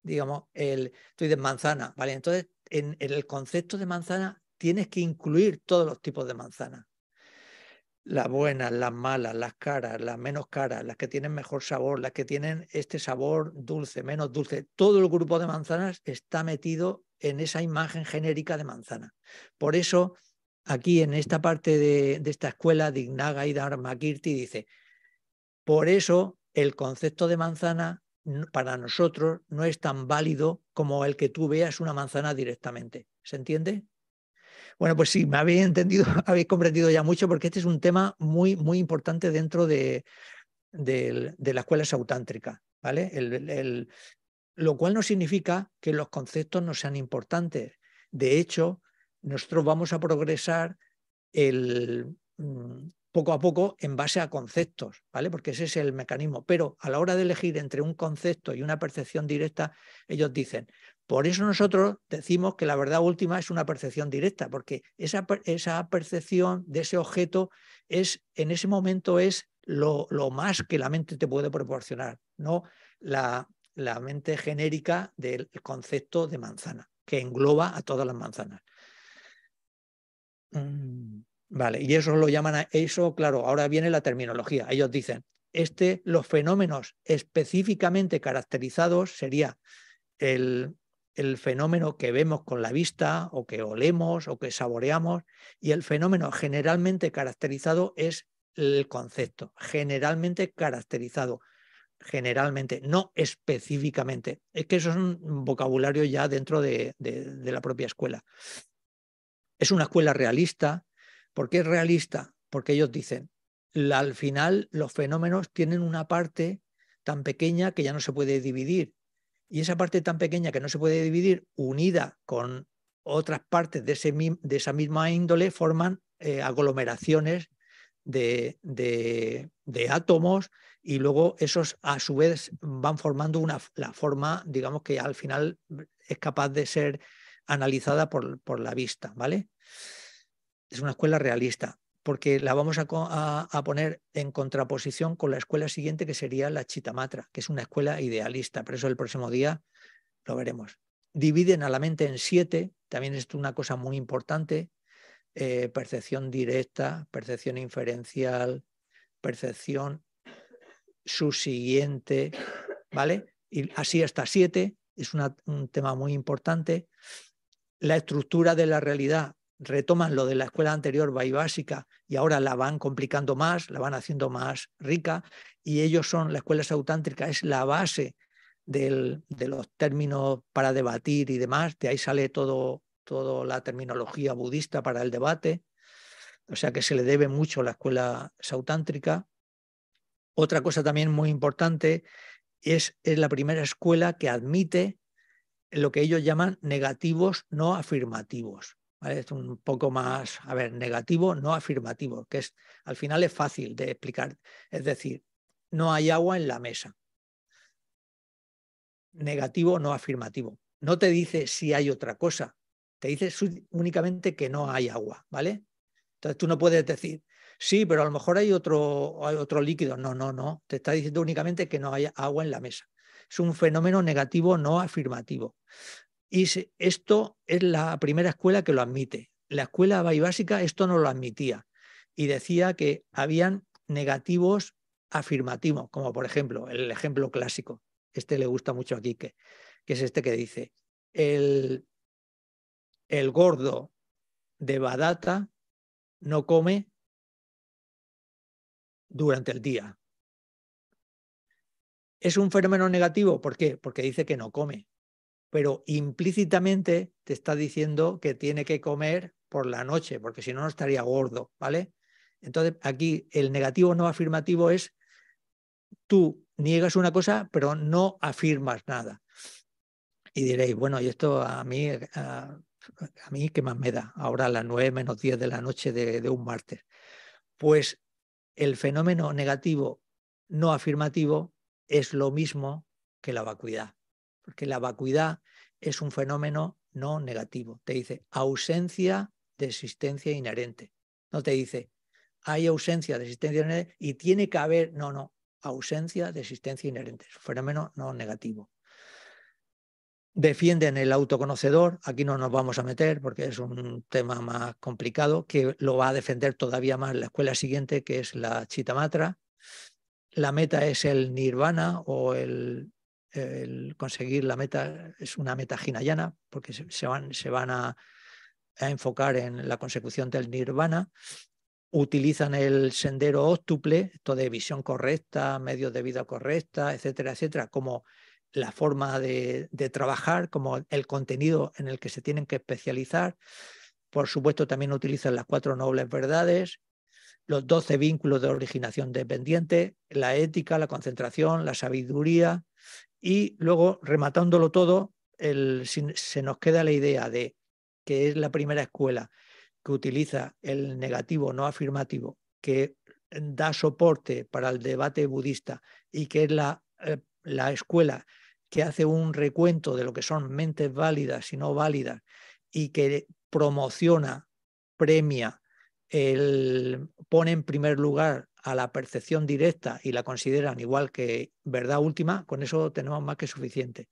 Digamos, el, tú dices manzana, ¿vale? Entonces en, en el concepto de manzana tienes que incluir todos los tipos de manzanas. Las buenas, las malas, las caras, las menos caras, las que tienen mejor sabor, las que tienen este sabor dulce, menos dulce. Todo el grupo de manzanas está metido en esa imagen genérica de manzana. Por eso, aquí en esta parte de, de esta escuela, Dignaga y Dharmakirti dice, por eso el concepto de manzana para nosotros no es tan válido como el que tú veas una manzana directamente. ¿Se entiende? Bueno, pues sí, me habéis entendido, habéis comprendido ya mucho, porque este es un tema muy, muy importante dentro de, de, de la escuela sautántrica, ¿vale? El, el, lo cual no significa que los conceptos no sean importantes. De hecho, nosotros vamos a progresar el, poco a poco en base a conceptos, ¿vale? Porque ese es el mecanismo. Pero a la hora de elegir entre un concepto y una percepción directa, ellos dicen... Por eso nosotros decimos que la verdad última es una percepción directa, porque esa, esa percepción de ese objeto es, en ese momento es lo, lo más que la mente te puede proporcionar, no la, la mente genérica del concepto de manzana, que engloba a todas las manzanas. Vale, y eso lo llaman a eso, claro, ahora viene la terminología. Ellos dicen, este, los fenómenos específicamente caracterizados sería el... el fenómeno que vemos con la vista o que olemos o que saboreamos, y el fenómeno generalmente caracterizado es el concepto, generalmente caracterizado, generalmente, no específicamente. Es que eso es un vocabulario ya dentro de, de, de la propia escuela. Es una escuela realista. ¿Por qué es realista? Porque ellos dicen, la, al final los fenómenos tienen una parte tan pequeña que ya no se puede dividir. Y esa parte tan pequeña que no se puede dividir, unida con otras partes de, ese, de esa misma índole, forman eh, aglomeraciones de, de, de átomos, y luego esos a su vez van formando una, la forma, digamos, que al final es capaz de ser analizada por, por la vista, ¿vale? Es una escuela realista, porque la vamos a, a, a poner en contraposición con la escuela siguiente, que sería la Cittamatra, que es una escuela idealista, pero eso el próximo día lo veremos. Dividen a la mente en siete, también es una cosa muy importante, eh, percepción directa, percepción inferencial, percepción subsiguiente, ¿vale? Y así hasta siete, es una, un tema muy importante. La estructura de la realidad, retoman lo de la escuela anterior, Vaibhashika, y ahora la van complicando más, la van haciendo más rica, y ellos son, la escuela sautántrica es la base del, de los términos para debatir y demás, de ahí sale todo, toda la terminología budista para el debate, o sea que se le debe mucho a la escuela sautántrica. Otra cosa también muy importante es, es la primera escuela que admite lo que ellos llaman negativos no afirmativos. ¿Vale? Es un poco más, a ver, negativo, no afirmativo, que es, al final es fácil de explicar. Es decir, no hay agua en la mesa. Negativo, no afirmativo. No te dice si hay otra cosa, te dice únicamente que no hay agua, ¿vale? Entonces tú no puedes decir, sí, pero a lo mejor hay otro, hay otro líquido. No, no, no, te está diciendo únicamente que no hay agua en la mesa. Es un fenómeno negativo, no afirmativo. Y esto es la primera escuela que lo admite. La escuela Vaibhashika esto no lo admitía y decía que habían negativos afirmativos, como por ejemplo, el ejemplo clásico, este le gusta mucho a Quique, que es este que dice, el, el gordo de Badatta no come durante el día. ¿Es un fenómeno negativo? ¿Por qué? Porque dice que no come. Pero implícitamente te está diciendo que tiene que comer por la noche, porque si no, no estaría gordo, ¿vale? Entonces, aquí el negativo no afirmativo es tú niegas una cosa, pero no afirmas nada. Y diréis, bueno, y esto a mí, a, a mí ¿qué más me da? Ahora a las nueve menos diez de la noche de, de un martes. Pues el fenómeno negativo no afirmativo es lo mismo que la vacuidad. Porque la vacuidad es un fenómeno no negativo. Te dice ausencia de existencia inherente. No te dice hay ausencia de existencia inherente y tiene que haber... No, no. Ausencia de existencia inherente. Es un fenómeno no negativo. Defienden el autoconocedor, aquí no nos vamos a meter porque es un tema más complicado, que lo va a defender todavía más la escuela siguiente, que es la Cittamatra. La meta es el nirvana o el, el conseguir la meta, es una meta hinayana, porque se van, se van a, a enfocar en la consecución del nirvana. Utilizan el sendero óctuple, esto de visión correcta, medios de vida correcta, etcétera, etcétera, como la forma de, de trabajar, como el contenido en el que se tienen que especializar. Por supuesto, también utilizan las cuatro nobles verdades, los doce vínculos de originación dependiente, la ética, la concentración, la sabiduría, y luego, rematándolo todo, el, se nos queda la idea de que es la primera escuela que utiliza el negativo no afirmativo, que da soporte para el debate budista y que es la, la escuela que hace un recuento de lo que son mentes válidas y no válidas y que promociona, premia, el, pone en primer lugar a la percepción directa y la consideran igual que verdad última, con eso tenemos más que suficiente.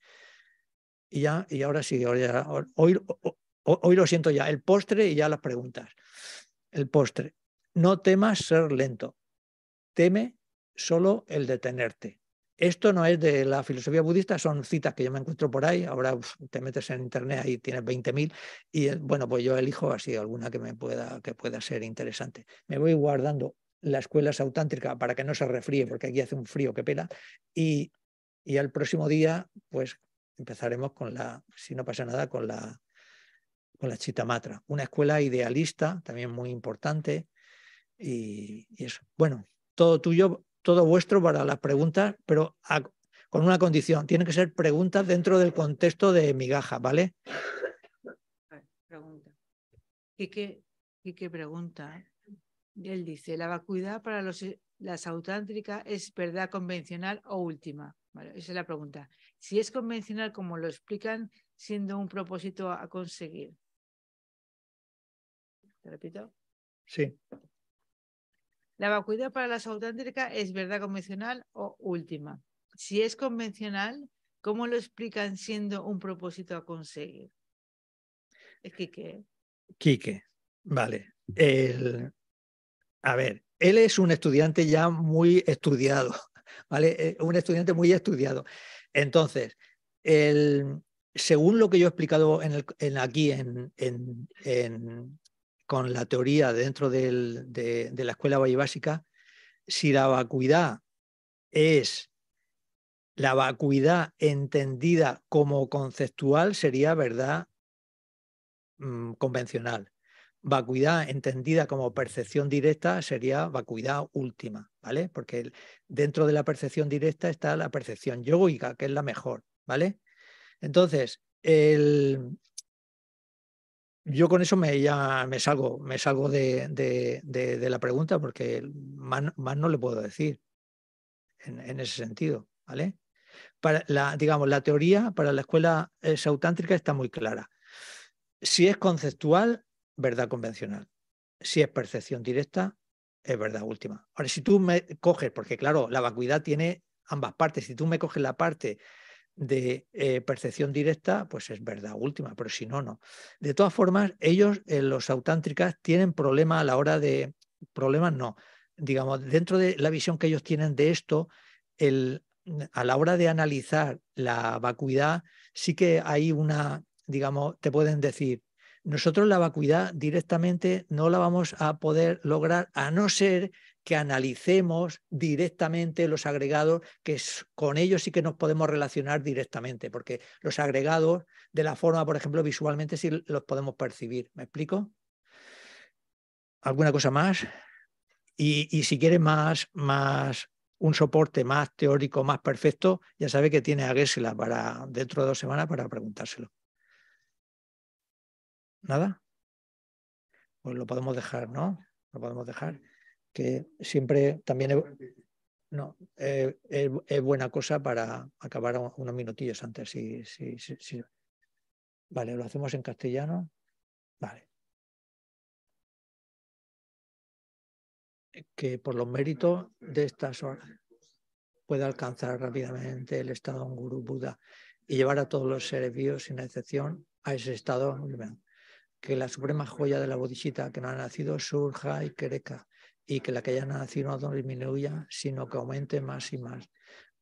Y, ya, y ahora sí, ahora, hoy, hoy lo siento ya, el postre y ya las preguntas. El postre. No temas ser lento, teme solo el detenerte. Esto no es de la filosofía budista, son citas que yo me encuentro por ahí. Ahora uf, te metes en internet, ahí tienes veinte mil. Y bueno, pues yo elijo así alguna que me pueda, que pueda ser interesante. Me voy guardando la escuela sautántrica para que no se refríe, porque aquí hace un frío que pela. Y, y al próximo día, pues empezaremos con la, si no pasa nada, con la, con la Cittamatra. Una escuela idealista, también muy importante. Y, y eso. Bueno, todo tuyo. Todo vuestro para las preguntas, pero a, con una condición. Tienen que ser preguntas dentro del contexto de migaja, ¿vale? Pregunta. Quique, Quique pregunta. Él dice, ¿la vacuidad para los, la sautántrica es verdad convencional o última? Bueno, esa es la pregunta. Si es convencional, como lo explican, siendo un propósito a conseguir. ¿Te repito? Sí. ¿La vacuidad para la sautántrica es verdad convencional o última? Si es convencional, ¿cómo lo explican siendo un propósito a conseguir? Es Quique. Quique, vale. El, a ver, él es un estudiante ya muy estudiado, ¿vale? Un estudiante muy estudiado. Entonces, el, según lo que yo he explicado en el, en, aquí en... en, en con la teoría dentro del, de, de la escuela vaibhashika, si la vacuidad es la vacuidad entendida como conceptual, sería verdad mmm, convencional. Vacuidad entendida como percepción directa sería vacuidad última, ¿vale? Porque el, dentro de la percepción directa está la percepción yogica, que es la mejor, ¿vale? Entonces, el... Yo con eso me, ya me salgo, me salgo de, de, de, de la pregunta porque más, más no le puedo decir en, en ese sentido, ¿vale? Para la, digamos, la teoría para la escuela sautántrica está muy clara. Si es conceptual, verdad convencional. Si es percepción directa, es verdad última. Ahora, si tú me coges, porque claro, la vacuidad tiene ambas partes, si tú me coges la parte de eh, percepción directa, pues es verdad última, pero si no, no. De todas formas, ellos, eh, los sautántricas, tienen problemas a la hora de... Problemas no. Digamos, dentro de la visión que ellos tienen de esto, el, a la hora de analizar la vacuidad, sí que hay una... Digamos, te pueden decir, nosotros la vacuidad directamente no la vamos a poder lograr a no ser que analicemos directamente los agregados, que es, con ellos sí que nos podemos relacionar directamente, porque los agregados de la forma, por ejemplo, visualmente sí los podemos percibir. ¿Me explico? ¿Alguna cosa más? Y, y si quieres más, más un soporte más teórico, más perfecto, ya sabe que tiene a Gesela para dentro de dos semanas para preguntárselo. ¿Nada? Pues lo podemos dejar, ¿no? Lo podemos dejar. Que siempre también es, no, eh, es, es buena cosa para acabar unos minutillos antes. Sí, sí, sí, sí. Vale, lo hacemos en castellano. Vale. Que por los méritos de estas horas pueda alcanzar rápidamente el estado de un gurú Buda y llevar a todos los seres vivos, sin excepción, a ese estado. Que la suprema joya de la bodhisattva que no ha nacido surja y crezca, y que la que haya nacido no disminuya, sino que aumente más y más,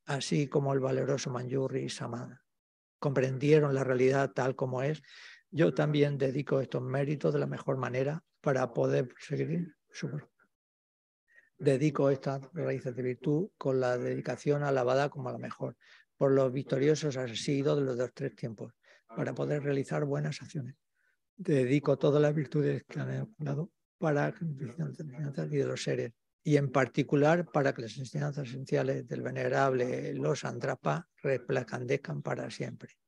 así como el valeroso Manjurri Samada. Comprendieron la realidad tal como es. Yo también dedico estos méritos de la mejor manera para poder seguir. Dedico estas raíces de virtud con la dedicación alabada como la mejor, por los victoriosos asidos de los dos tres tiempos, para poder realizar buenas acciones. Dedico todas las virtudes que han acumulado para y de los seres, y en particular para que las enseñanzas esenciales del venerable Los Andrapa resplandezcan para siempre.